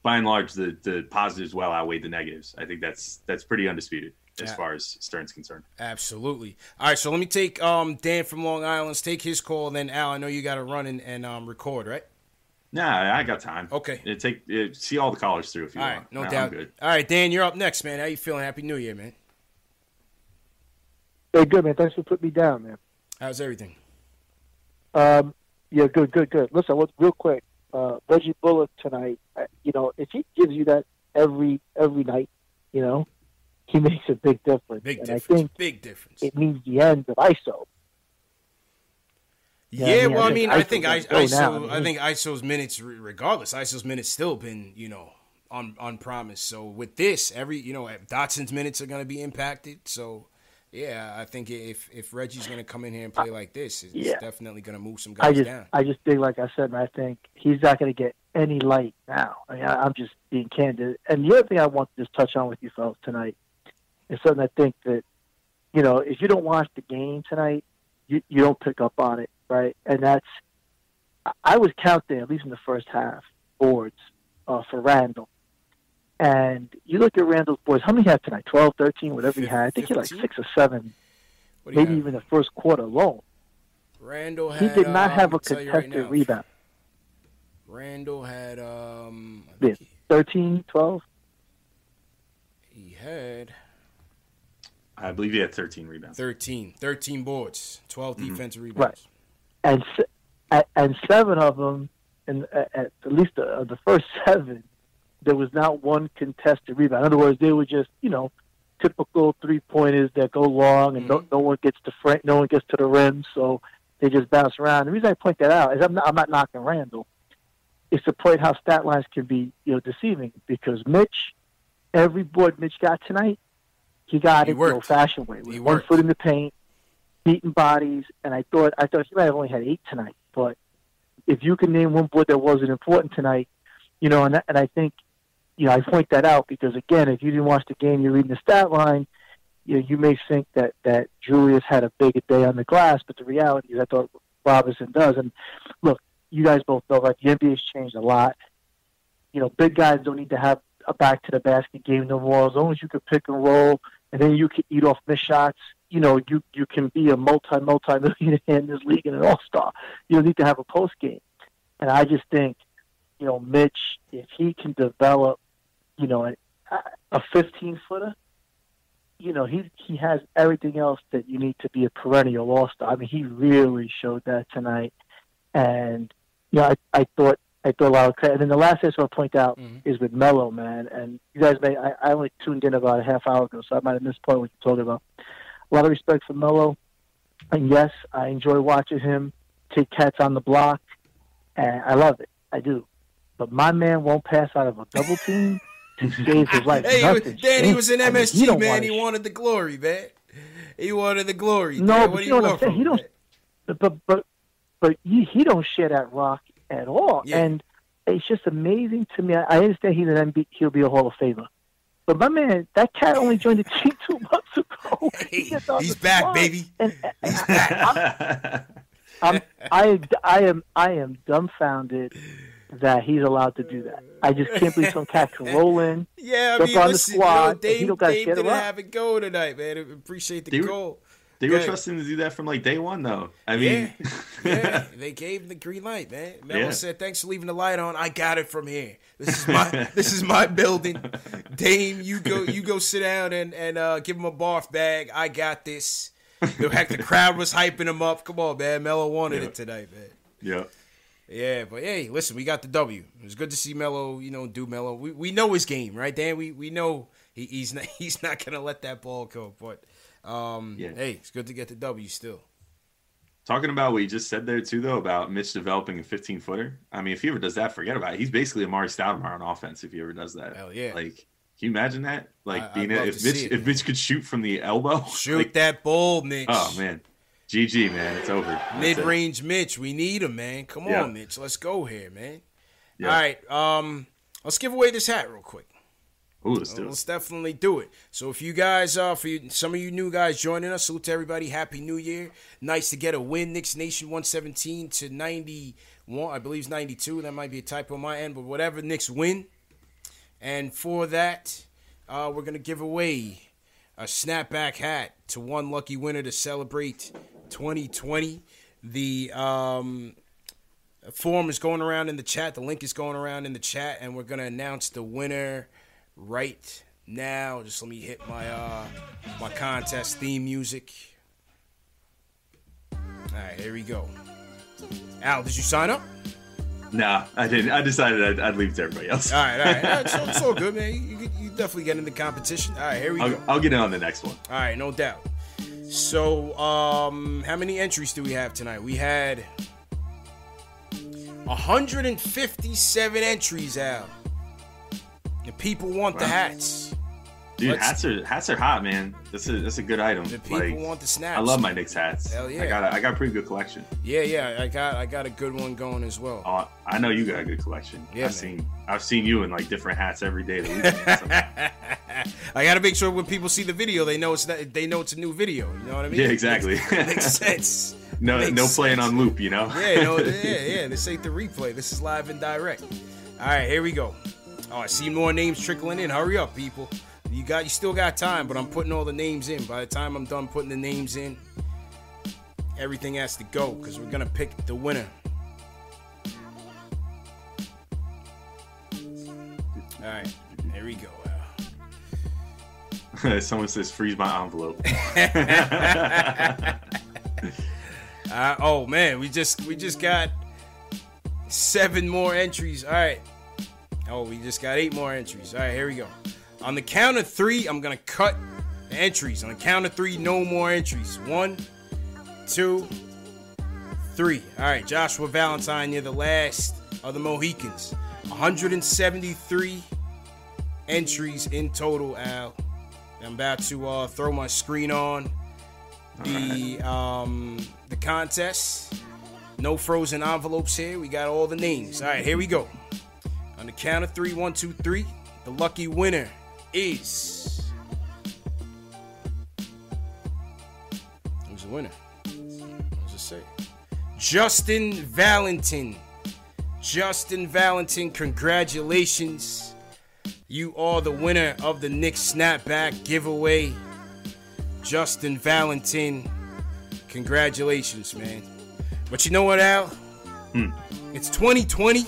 by and large, the positives well outweighed the negatives. I think that's pretty undisputed as far as Stern's concerned. Absolutely. All right, so let me take Dan from Long Island. Let's take his call. Then, Al, I know you got to run and record, right? Nah, I got time. Okay. See all the callers through if you want. All right, no doubt. Good. All right, Dan, you're up next, man. How you feeling? Happy New Year, man. Hey, good, man. Thanks for putting me down, man. How's everything? Yeah, good. Listen, real quick, Reggie Bullock tonight, you know, if he gives you that every night, you know, he makes a big difference. Big difference. It means the end of ISO. I think ISO's minutes, regardless, ISO's minutes still been, you know, on promise. So with this, Dotson's minutes are going to be impacted, so... Yeah, I think if Reggie's going to come in here and play like this, it's definitely going to move some guys down. I just think, like I said, I think he's not going to get any light now. I mean, I'm just being candid. And the other thing I want to just touch on with you fellas tonight is something I think that, you know, if you don't watch the game tonight, you don't pick up on it, right? And that's – I was counting, at least in the first half, boards for Randle. And you look at Randall's boards. How many had tonight? 12, 13, whatever he had. I think he had like 6 or 7, maybe even the first quarter alone. Randle had. He did not have a contested rebound. Randle had 13, 12. He had. I believe he had 13 rebounds. 13 boards, 12 defensive rebounds. Right, and 7 of them, and at least the first 7. There was not one contested rebound. In other words, they were just, you know, typical three-pointers that go long and no one gets to front, no one gets to the rim, so they just bounce around. The reason I point that out is I'm not knocking Randall. It's to point how stat lines can be, you know, deceiving because Mitch, every board Mitch got tonight, he got it the old-fashioned way. With one foot in the paint, beating bodies, and I thought he might have only had 8 tonight. But if you can name one board that wasn't important tonight, you know, and I think. You know, I point that out because, again, if you didn't watch the game, you're reading the stat line, you know, you may think that Julius had a big day on the glass, but the reality is I thought Robinson does. And, look, you guys both know, like, the NBA's changed a lot. You know, big guys don't need to have a back-to-the-basket game no more. As long as you can pick and roll and then you can eat off missed shots, you know, you can be a multi-millionaire in this league and an all-star. You don't need to have a post game. And I just think, you know, Mitch, if he can develop, you know, a 15-footer, you know, he has everything else that you need to be a perennial all-star. I mean, he really showed that tonight. And, you know, I thought a lot of credit. And then the last thing I want to point out is with Melo, man. And you guys may, I only tuned in about a half hour ago, so I might have missed point what you talked about. A lot of respect for Melo. And yes, I enjoy watching him take cats on the block. And I love it. I do. But my man won't pass out of a double team to save his life. Hey, Danny was in MSG, I mean, man. He wanted the glory, man. He wanted the glory. No, but what you know what I'm saying? He don't, but he don't share that rock at all. Yeah. And it's just amazing to me. I understand he'll be a Hall of Famer. But my man, that cat only joined the team 2 months ago. He's back, squad, baby. And I am dumbfounded that he's allowed to do that. I just can't believe some cat can roll in. Yeah, I mean, listen, the squad, Dave didn't have it go tonight, man. Appreciate the goal. They were trusting him to do that from, like, day one, though. I mean. Yeah, they gave him the green light, man. Melo said, thanks for leaving the light on. I got it from here. This is my building. Dame, you go sit down and give him a barf bag. I got this. The crowd was hyping him up. Come on, man. Melo wanted it tonight, man. Yeah. Yeah, but hey, listen, we got the W. It was good to see Melo, you know, do Melo. We know his game, right, Dan? We know he's not gonna let that ball go. But hey, it's good to get the W still. Talking about what you just said there too, though, about Mitch developing a 15-footer. I mean, if he ever does that, forget about it. He's basically Amari Stoudemire on offense. If he ever does that, hell yeah. Like, can you imagine that? Like, if Mitch could shoot from the elbow, that ball, Mitch. Oh man. GG, man. It's over. That's mid-range it. Mitch. We need him, man. Come on, Mitch. Let's go here, man. Yeah. All right. Let's give away this hat real quick. Ooh, let's definitely do it. So if you guys, some of you new guys joining us, salute to everybody. Happy New Year. Nice to get a win. Knicks Nation 117-91. I believe it's 92. That might be a typo on my end, but whatever. Knicks win. And for that, we're going to give away a snapback hat to one lucky winner to celebrate 2020. The form is going around in the chat. The link is going around in the chat, and we're going to announce the winner right now. Just let me hit my my contest theme music. All right, here we go. Al, did you sign up? Nah, I didn't. I decided I'd leave it to everybody else. All right. It's all good, man. You definitely get in the competition. All right, here we go. I'll get in on the next one. All right, no doubt. So, how many entries do we have tonight? We had 157 entries, Al. The people want the hats. Dude, hats are hot, man. That's a good item. The people want the snaps. I love my Knicks hats. Hell yeah. I got a pretty good collection. Yeah. I got a good one going as well. I know you got a good collection. Yeah, I've seen you in like different hats every day of the week. I got to make sure when people see the video, they know it's a new video. You know what I mean? Yeah, exactly. It makes sense. No playing on loop, you know? Yeah. This ain't the replay. This is live and direct. All right, here we go. Oh, I see more names trickling in. Hurry up, people. You still got time, but I'm putting all the names in. By the time I'm done putting the names in, everything has to go because we're going to pick the winner. All right, there we go. Someone says, freeze my envelope. Oh, man, we just got 7 more entries. All right. Oh, we just got 8 more entries. All right, here we go. On the count of 3, I'm going to cut the entries. On the count of 3, no more entries. 1, 2, 3. All right, Joshua Valentine, you're the last of the Mohicans. 173 entries in total, Al. I'm about to throw my screen on the contest. No frozen envelopes here. We got all the names. All right, here we go. On the count of 3, 1, 2, 3, the lucky winner is... Who's the winner? What does it say? Justin Valentin. Justin Valentin, congratulations. You are the winner of the Knicks Snapback giveaway. Justin Valentin, congratulations, man. But you know what, Al? It's 2020,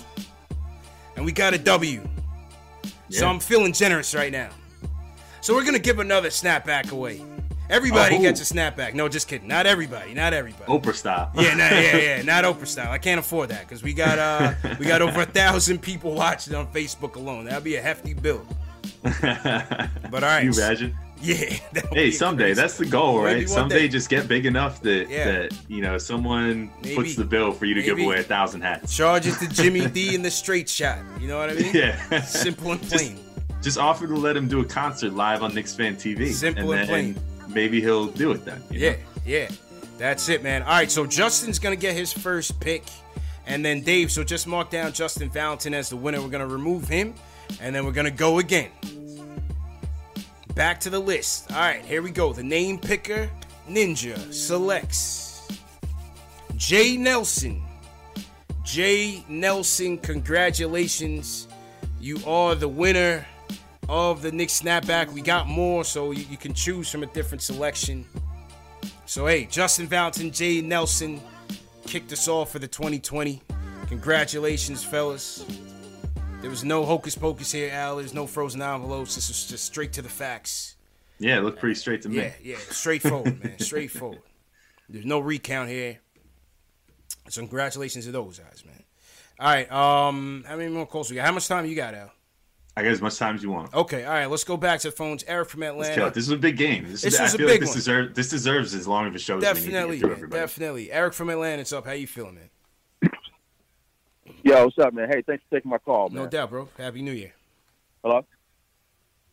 and we got a W. So I'm feeling generous right now. So we're going to give another snapback away. Everybody gets a snapback. No, just kidding. Not everybody. Not everybody. Oprah style. Yeah. Not Oprah style. I can't afford that because we got over 1,000 people watching on Facebook alone. That'll be a hefty bill. But all right. Can you imagine? Yeah. Hey, someday. Crazy. That's the goal, right? Someday just get big enough that someone puts the bill for you to give away 1,000 hats. Charge it to Jimmy D in the straight shot. You know what I mean? Yeah. Simple and plain. Just offer to let him do a concert live on Knicks Fan TV. Simple and plain. Maybe he'll do it then. Yeah. That's it, man. All right, so Justin's going to get his first pick. And then Dave, so just mark down Justin Valentin as the winner. We're going to remove him, and then we're going to go again. Back to the list. All right, here we go. The name picker, Ninja, selects Jay Nelson. Jay Nelson, congratulations. You are the winner of the Knicks snapback. We got more, so you can choose from a different selection. So, hey, Justin Valentin, Jay Nelson kicked us off for the 2020. Congratulations, fellas. There was no hocus pocus here, Al. There's no frozen envelopes. This was just straight to the facts. Yeah, it looked pretty straight to me. Yeah, straightforward, man. Straightforward. There's no recount here. So congratulations to those guys, man. All right, how many more calls we got? How much time you got, Al? I got as much time as you want. Okay, all right. Let's go back to the phones. Eric from Atlanta. This is a big game. I feel like this deserves as long of a show as we need to get through, everybody. Definitely. Eric from Atlanta, what's up? How you feeling, man? Yo, what's up, man? Hey, thanks for taking my call, man. No doubt, bro. Happy New Year. Hello?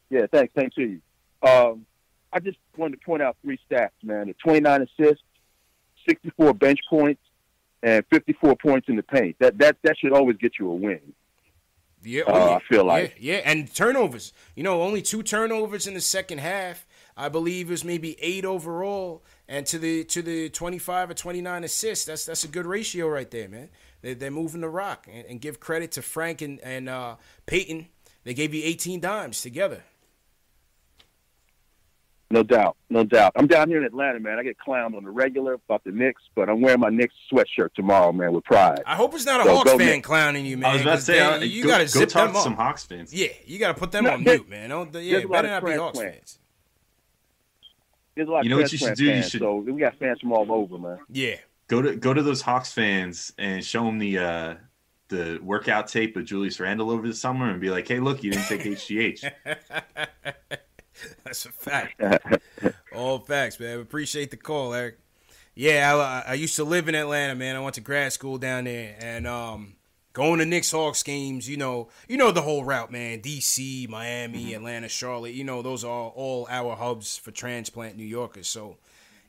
Yeah, thanks. Thanks to you. I just wanted to point out three stats, man. The 29 assists, 64 bench points, and 54 points in the paint. That should always get you a win. Yeah, I feel like. Yeah, and turnovers. You know, only 2 turnovers in the second half. I believe it was maybe 8 overall, and to the 25 or 29 assists. That's a good ratio right there, man. They're moving the rock, and give credit to Frank and Peyton. They gave you 18 dimes together. No doubt. I'm down here in Atlanta, man. I get clowned on the regular about the Knicks, but I'm wearing my Knicks sweatshirt tomorrow, man, with pride. I hope it's not a Hawks fan clowning you, man. I was about to say, you got to zip them up. Go talk to some Hawks fans. Yeah, you got to put them on mute, man. It better not be Hawks fans. There's a lot of Hawks fans. So we got fans from all over, man. Yeah. Go to those Hawks fans and show them the workout tape of Julius Randle over the summer and be like, hey, look, you didn't take HGH. That's a fact. All facts, man. Appreciate the call, Eric. Yeah, I used to live in Atlanta, man. I went to grad school down there, and going to Knicks Hawks games, you know the whole route, man. DC, Miami, Atlanta, Charlotte. You know, those are all our hubs for transplant New Yorkers. So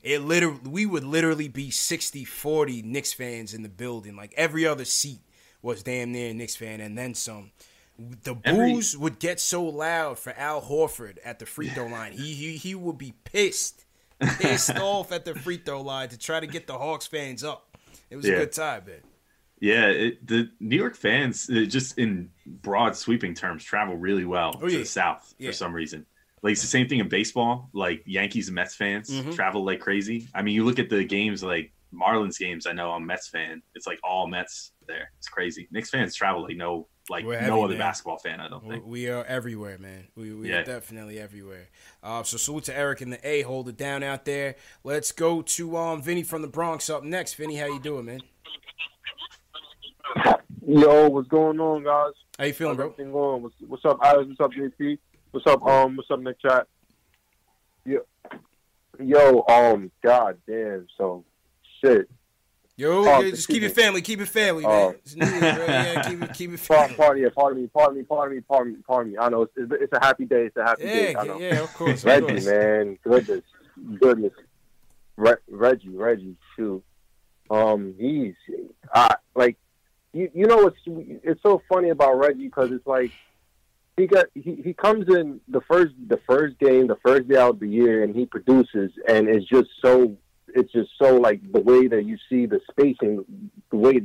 we would literally be 60-40 Knicks fans in the building. Like every other seat was damn near a Knicks fan, and then some. The boos would get so loud for Al Horford at the free throw line. He would be pissed off at the free throw line to try to get the Hawks fans up. It was a good time, man. Yeah, the New York fans, just in broad sweeping terms, travel really well to the South for some reason. Like, it's the same thing in baseball. Like, Yankees and Mets fans travel like crazy. I mean, you look at the games, like Marlins games. I know I'm a Mets fan. It's like all Mets there. It's crazy. Knicks fans travel like no other basketball fan, I don't think. We are everywhere, man. We are definitely everywhere. So salute to Eric and the A. Hold it down out there. Let's go to Vinny from the Bronx up next. Vinny, how you doing, man? Yo, what's going on, guys? How you feeling, bro? What's up, Alex? What's up, JP? What's up, what's up, Nick Chat? Yo, god damn, so shit. Yo, just keep it family, man. It's new, right? Yeah, keep it family. Pardon me. I know it's a happy day. It's a happy day. I know. Yeah, of course. Reggie, man, goodness. Reggie, shoot. He's, like, you know what's it's so funny about Reggie because it's like he comes in the first day out of the year and he produces and it's just so. It's just so, like, the way that you see the spacing, the way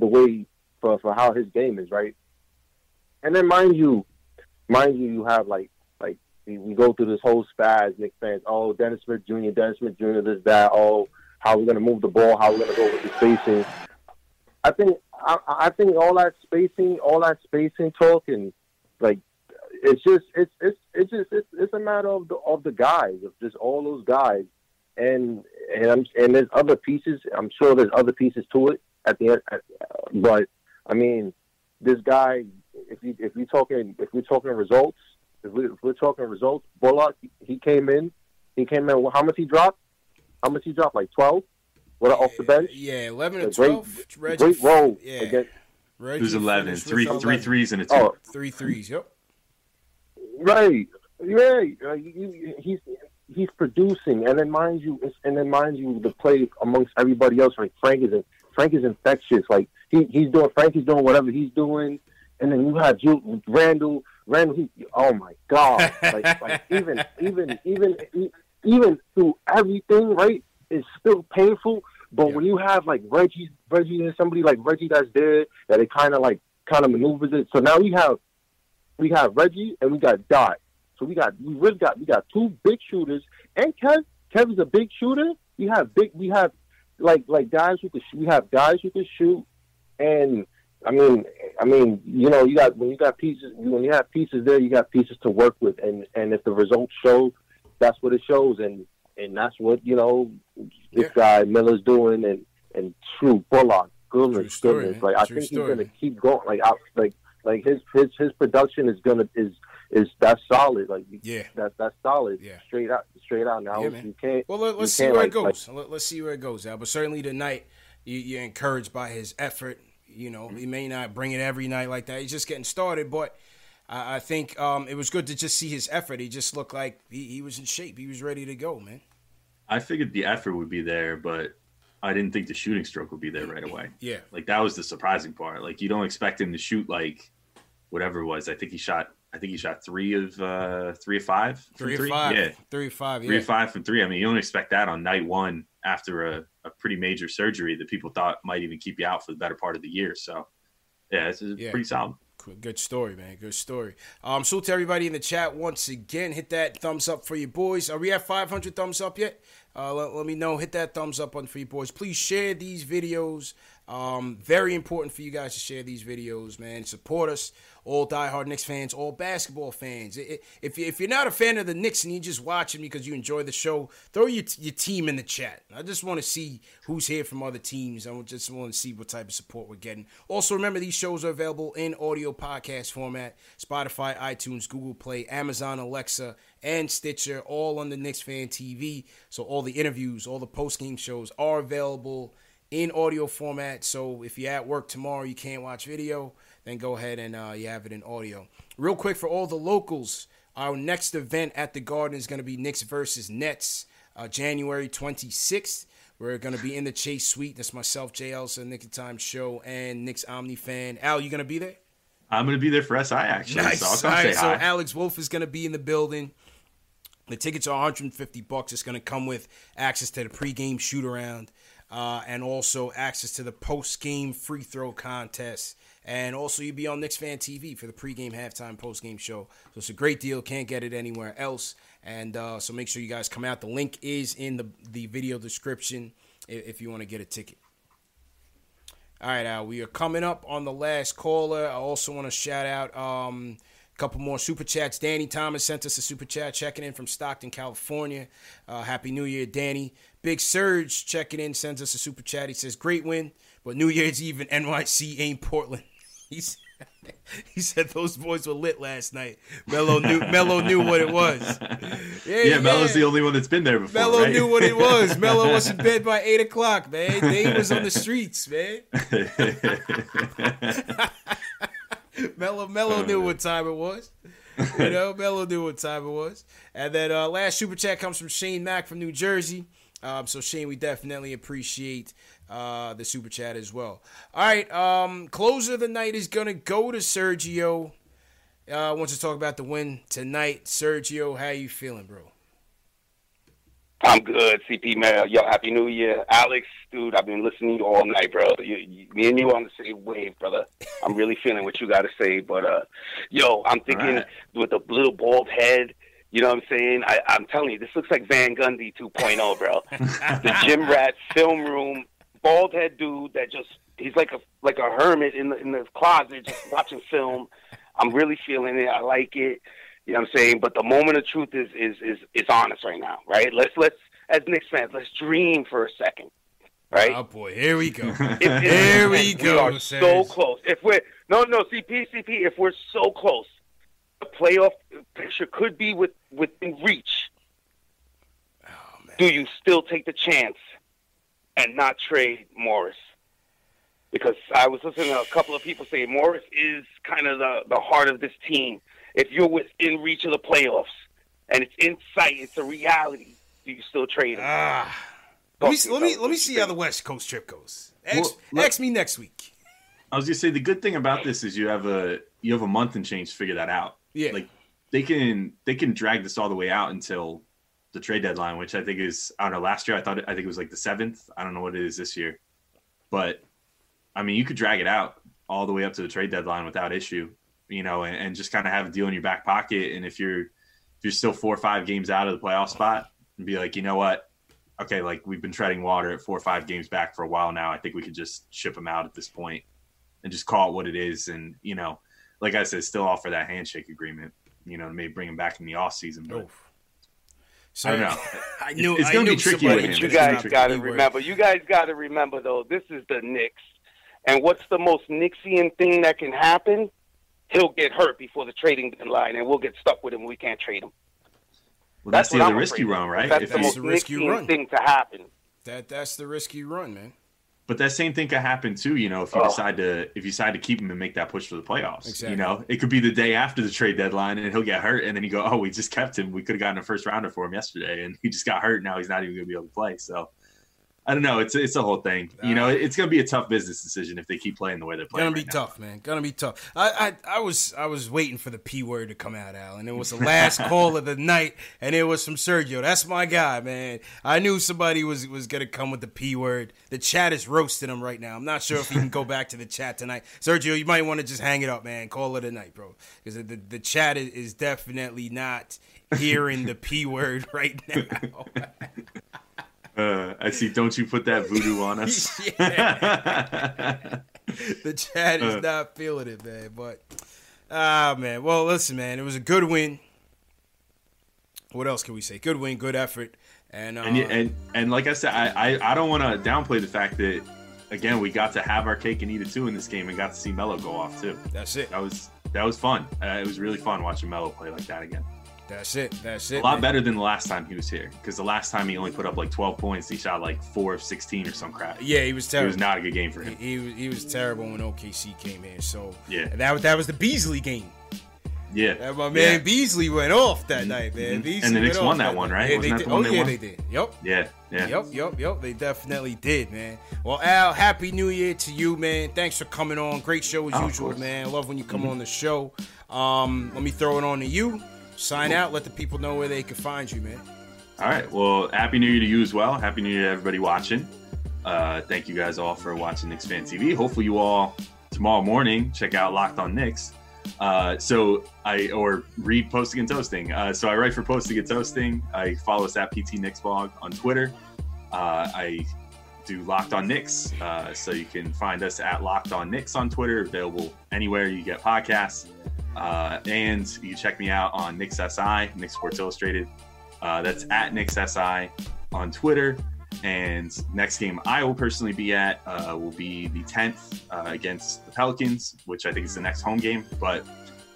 for how his game is, right? And then, mind you, you have, like we go through this whole spaz, Knicks fans, oh, Dennis Smith Jr., this, that, oh, how we're going to move the ball, how we're going to go with the spacing. I think all that spacing talk and, like, it's just, it's an matter of the guys, of just all those guys, and there's other pieces. I'm sure there's other pieces to it at the end, but I mean, this guy. If we're talking results, if we're talking results, Bullock, he came in. How much he dropped? Like 12. Off the bench? Yeah, 11 and 12. Great role. Yeah. It was 11. Three threes and a two. Oh. 3 threes, yep. Right. Yeah. He's producing. And then, mind you, the play amongst everybody else. Like, Frank is infectious. Like, Frank is doing whatever he's doing. And then you have Randle. Oh, my God. Like even through everything, right? It's still painful, but when you have like Reggie and somebody like Reggie that's there, that it kind of maneuvers it. So now we have Reggie and we got Dot. So we really got two big shooters, and Kev is a big shooter. We have guys who can shoot, and I mean, you know, when you have pieces there, you got pieces to work with, and if the results show, that's what it shows, and that's what, you know, this guy Miller's doing, and true Bullock, goodness, like I think he's gonna keep going. Like his production is that's solid. Like that's solid. Yeah. Straight out. Now you can't. Well, let's see where it goes. Let's see where it goes. But certainly tonight, you're encouraged by his effort. You know, he may not bring it every night like that. He's just getting started, but. I think it was good to just see his effort. He just looked like he was in shape. He was ready to go, man. I figured the effort would be there, but I didn't think the shooting stroke would be there right away. Yeah. Like, that was the surprising part. Like, you don't expect him to shoot, like, whatever it was. I think he shot 3 of 5. 3 of 5. Yeah. 3 of 5, yeah. 3 of 5 from 3. I mean, you don't expect that on night one after a pretty major surgery that people thought might even keep you out for the better part of the year. So, yeah, this is pretty solid. Good story, man. Good story. So to everybody in the chat once again, hit that thumbs up for your boys. Are we at 500 thumbs up yet? Let me know. Hit that thumbs up on for your boys. Please share these videos. Very important for you guys to share these videos, man. Support us, all diehard Knicks fans, all basketball fans. If you're not a fan of the Knicks and you're just watching because you enjoy the show, throw your team in the chat. I just want to see who's here from other teams. I just want to see what type of support we're getting. Also, remember, these shows are available in audio podcast format. Spotify, iTunes, Google Play, Amazon, Alexa, and Stitcher, all on the Knicks Fan TV. So all the interviews, all the post-game shows are available in audio format. So if you're at work tomorrow, you can't watch video, then go ahead and you have it in audio. Real quick, for all the locals, our next event at the Garden is going to be Knicks versus Nets, January 26th. We're going to be in the Chase Suite. That's myself, Jay Elsa, Nick of Time Show, and Knicks Omni-Fan. Al, you going to be there? I'm going to be there for SI, actually. Nice. So I'll come say hi. So Alex Wolf is going to be in the building. The tickets are $150. It's going to come with access to the pregame shoot-around and also access to the post-game free throw contest. And also, you'll be on Knicks Fan TV for the pregame, halftime, post-game show. So it's a great deal. Can't get it anywhere else. And so make sure you guys come out. The link is in the video description if you want to get a ticket. All right, Al, we are coming up on the last caller. I also want to shout out couple more Super Chats. Danny Thomas sent us a Super Chat, checking in from Stockton, California. Happy New Year, Danny. Big Surge checking in, sends us a Super Chat. He says, great win, but New Year's Eve in NYC ain't Portland. He said those boys were lit last night. Melo knew what it was. Yeah, Melo's the only one that's been there before, Melo right? knew what it was. Melo was in bed by 8 o'clock, man. Dave was on the streets, man. Melo knew what time it was. You know, Melo knew what time it was. And then last Super Chat comes from Shane Mack from New Jersey. So, Shane, we definitely appreciate the Super Chat as well. All right, closer of the night is going to go to Sergio. Wants to talk about the win tonight. Sergio, how you feeling, bro? I'm good, CP, man. Yo, Happy New Year. Alex, dude, I've been listening to you all night, bro. Me and you on the same wave, brother. I'm really feeling what you got to say. But, yo, I'm thinking right. With the little bald head, you know what I'm saying? I'm telling you, this looks like Van Gundy 2.0, bro. The gym rat, film room, bald head dude that just, he's like a hermit in the closet just watching film. I'm really feeling it. I like it. You know what I'm saying? But the moment of truth is on us right now, right? Let's as Knicks fans, let's dream for a second, right? Oh boy, here we go. Here we go. We are so close. CP. If we're so close, the playoff picture could be within reach. Oh, man. Do you still take the chance and not trade Morris? Because I was listening to a couple of people say Morris is kind of the heart of this team. If you're within reach of the playoffs and it's in sight, it's a reality, do you still trade him? Let me see how the West Coast trip goes. Ask me next week. I was gonna say the good thing about this is you have a month and change to figure that out. Yeah, like they can drag this all the way out until the trade deadline, which I think is, I don't know. Last year I think it was like the 7th. I don't know what it is this year, but I mean you could drag it out all the way up to the trade deadline without issue. You know, and just kind of have a deal in your back pocket. And if you're still 4 or 5 games out of the playoff spot, and be like, you know what? Okay, like we've been treading water at 4 or 5 games back for a while now. I think we could just ship them out at this point and just call it what it is. And, you know, like I said, still offer that handshake agreement, you know, maybe bring them back in the offseason. But so, I don't know. It's going to be tricky with him. You guys got to remember, though, this is the Knicks. And what's the most Knicksian thing that can happen? He'll get hurt before the trading deadline, and we'll get stuck with him. We can't trade him. Well, that's the risky run, right? That's the most risky run thing to happen. That's the risky run, man. But that same thing could happen too, you know, if you decide to keep him and make that push for the playoffs. Exactly. You know, it could be the day after the trade deadline, and he'll get hurt, and then you go, "Oh, we just kept him. We could have gotten a first rounder for him yesterday, and he just got hurt. Now he's not even going to be able to play." So. I don't know. It's a whole thing. You know, it's going to be a tough business decision if they keep playing the way they're playing. Going to be tough, man. I was waiting for the P word to come out, Al, and it was the last call of the night, and it was from Sergio. That's my guy, man. I knew somebody was going to come with the P word. The chat is roasting him right now. I'm not sure if you can go back to the chat tonight. Sergio, you might want to just hang it up, man. Call it a night, bro, because the chat is definitely not hearing the P word right now. I see. Don't you put that voodoo on us? The chat is not feeling it, man. But, man. Well, listen, man. It was a good win. What else can we say? Good win, good effort. And like I said, I don't want to downplay the fact that, again, we got to have our cake and eat it too in this game and got to see Melo go off too. That's it. That was fun. It was really fun watching Melo play like that again. That's it. A lot better than the last time he was here, because the last time he only put up like 12 points. He shot like 4 of 16 or some crap. Yeah, he was terrible. It was not a good game for him. He was terrible when OKC came in. So yeah, that was the Beasley game. Yeah, and my man Beasley went off that night, man. Beasley and the Knicks won that one, right? Yeah, they did. Yep. Yeah. Yep. They definitely did, man. Well, Al, happy New Year to you, man. Thanks for coming on. Great show as usual, man. Love when you come on the show. Let me throw it on to you. Sign out. Let the people know where they can find you, man. All right. Well, happy New Year to you as well. Happy New Year to everybody watching. Thank you guys all for watching Knicks Fan TV. Hopefully you all tomorrow morning check out Locked on Knicks. So read Posting and Toasting. So I write for Posting and Toasting. I follow us at PT Knicks Blog on Twitter. I do Locked on Knicks. So you can find us at Locked on Knicks on Twitter. Available anywhere you get podcasts. And you check me out on Knicks SI, Knicks Sports Illustrated. That's at Knicks SI on Twitter. And next game I will personally be at will be the 10th against the Pelicans, which I think is the next home game. But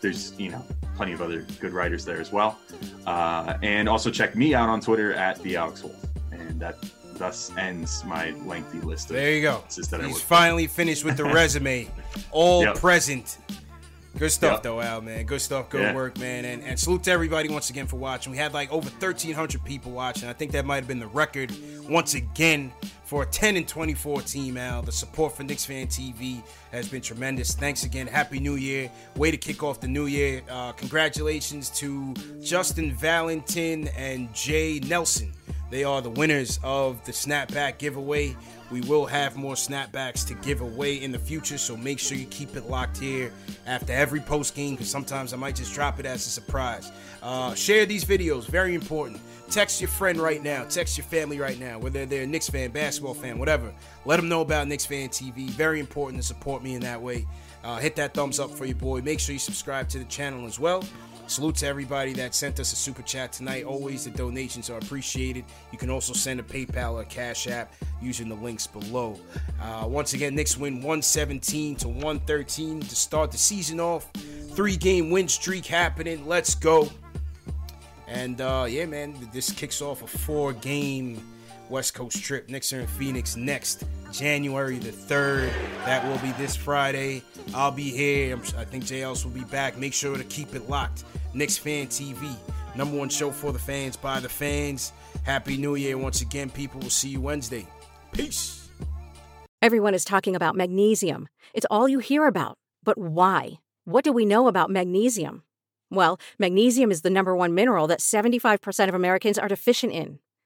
there's, you know, plenty of other good writers there as well. And also check me out on Twitter at the Alex Wolf. And that thus ends my lengthy list. There you go. He's finally finished with the resume. All present. Good stuff, though, Al, man. Good stuff. Good work, man. And salute to everybody once again for watching. We had like over 1,300 people watching. I think that might have been the record once again for a 10-24 team, Al. The support for Knicks Fan TV has been tremendous. Thanks again. Happy New Year. Way to kick off the new year. Congratulations to Justin Valentin and Jay Nelson. They are the winners of the Snapback giveaway. We will have more snapbacks to give away in the future, so make sure you keep it locked here after every post game, because sometimes I might just drop it as a surprise. Share these videos, very important. Text your friend right now. Text your family right now, whether they're a Knicks fan, basketball fan, whatever. Let them know about Knicks Fan TV. Very important to support me in that way. Hit that thumbs up for your boy. Make sure you subscribe to the channel as well. Salute to everybody that sent us a super chat tonight. Always the donations are appreciated. You can also send a PayPal or Cash App using the links below. Once again, Knicks win 117-113 to start the season off. 3-game win streak happening. Let's go. And yeah, man, this kicks off a 4-game West Coast trip. Knicks are in Phoenix next January the 3rd. That will be this Friday. I'll be here. I think Jay Elsa will be back. Make sure to keep it locked. Knicks Fan TV, number one show for the fans, by the fans. Happy New Year once again, people. We'll see you Wednesday. Peace. Everyone is talking about magnesium. It's all you hear about. But why? What do we know about magnesium? Well, magnesium is the number one mineral that 75% of Americans are deficient in.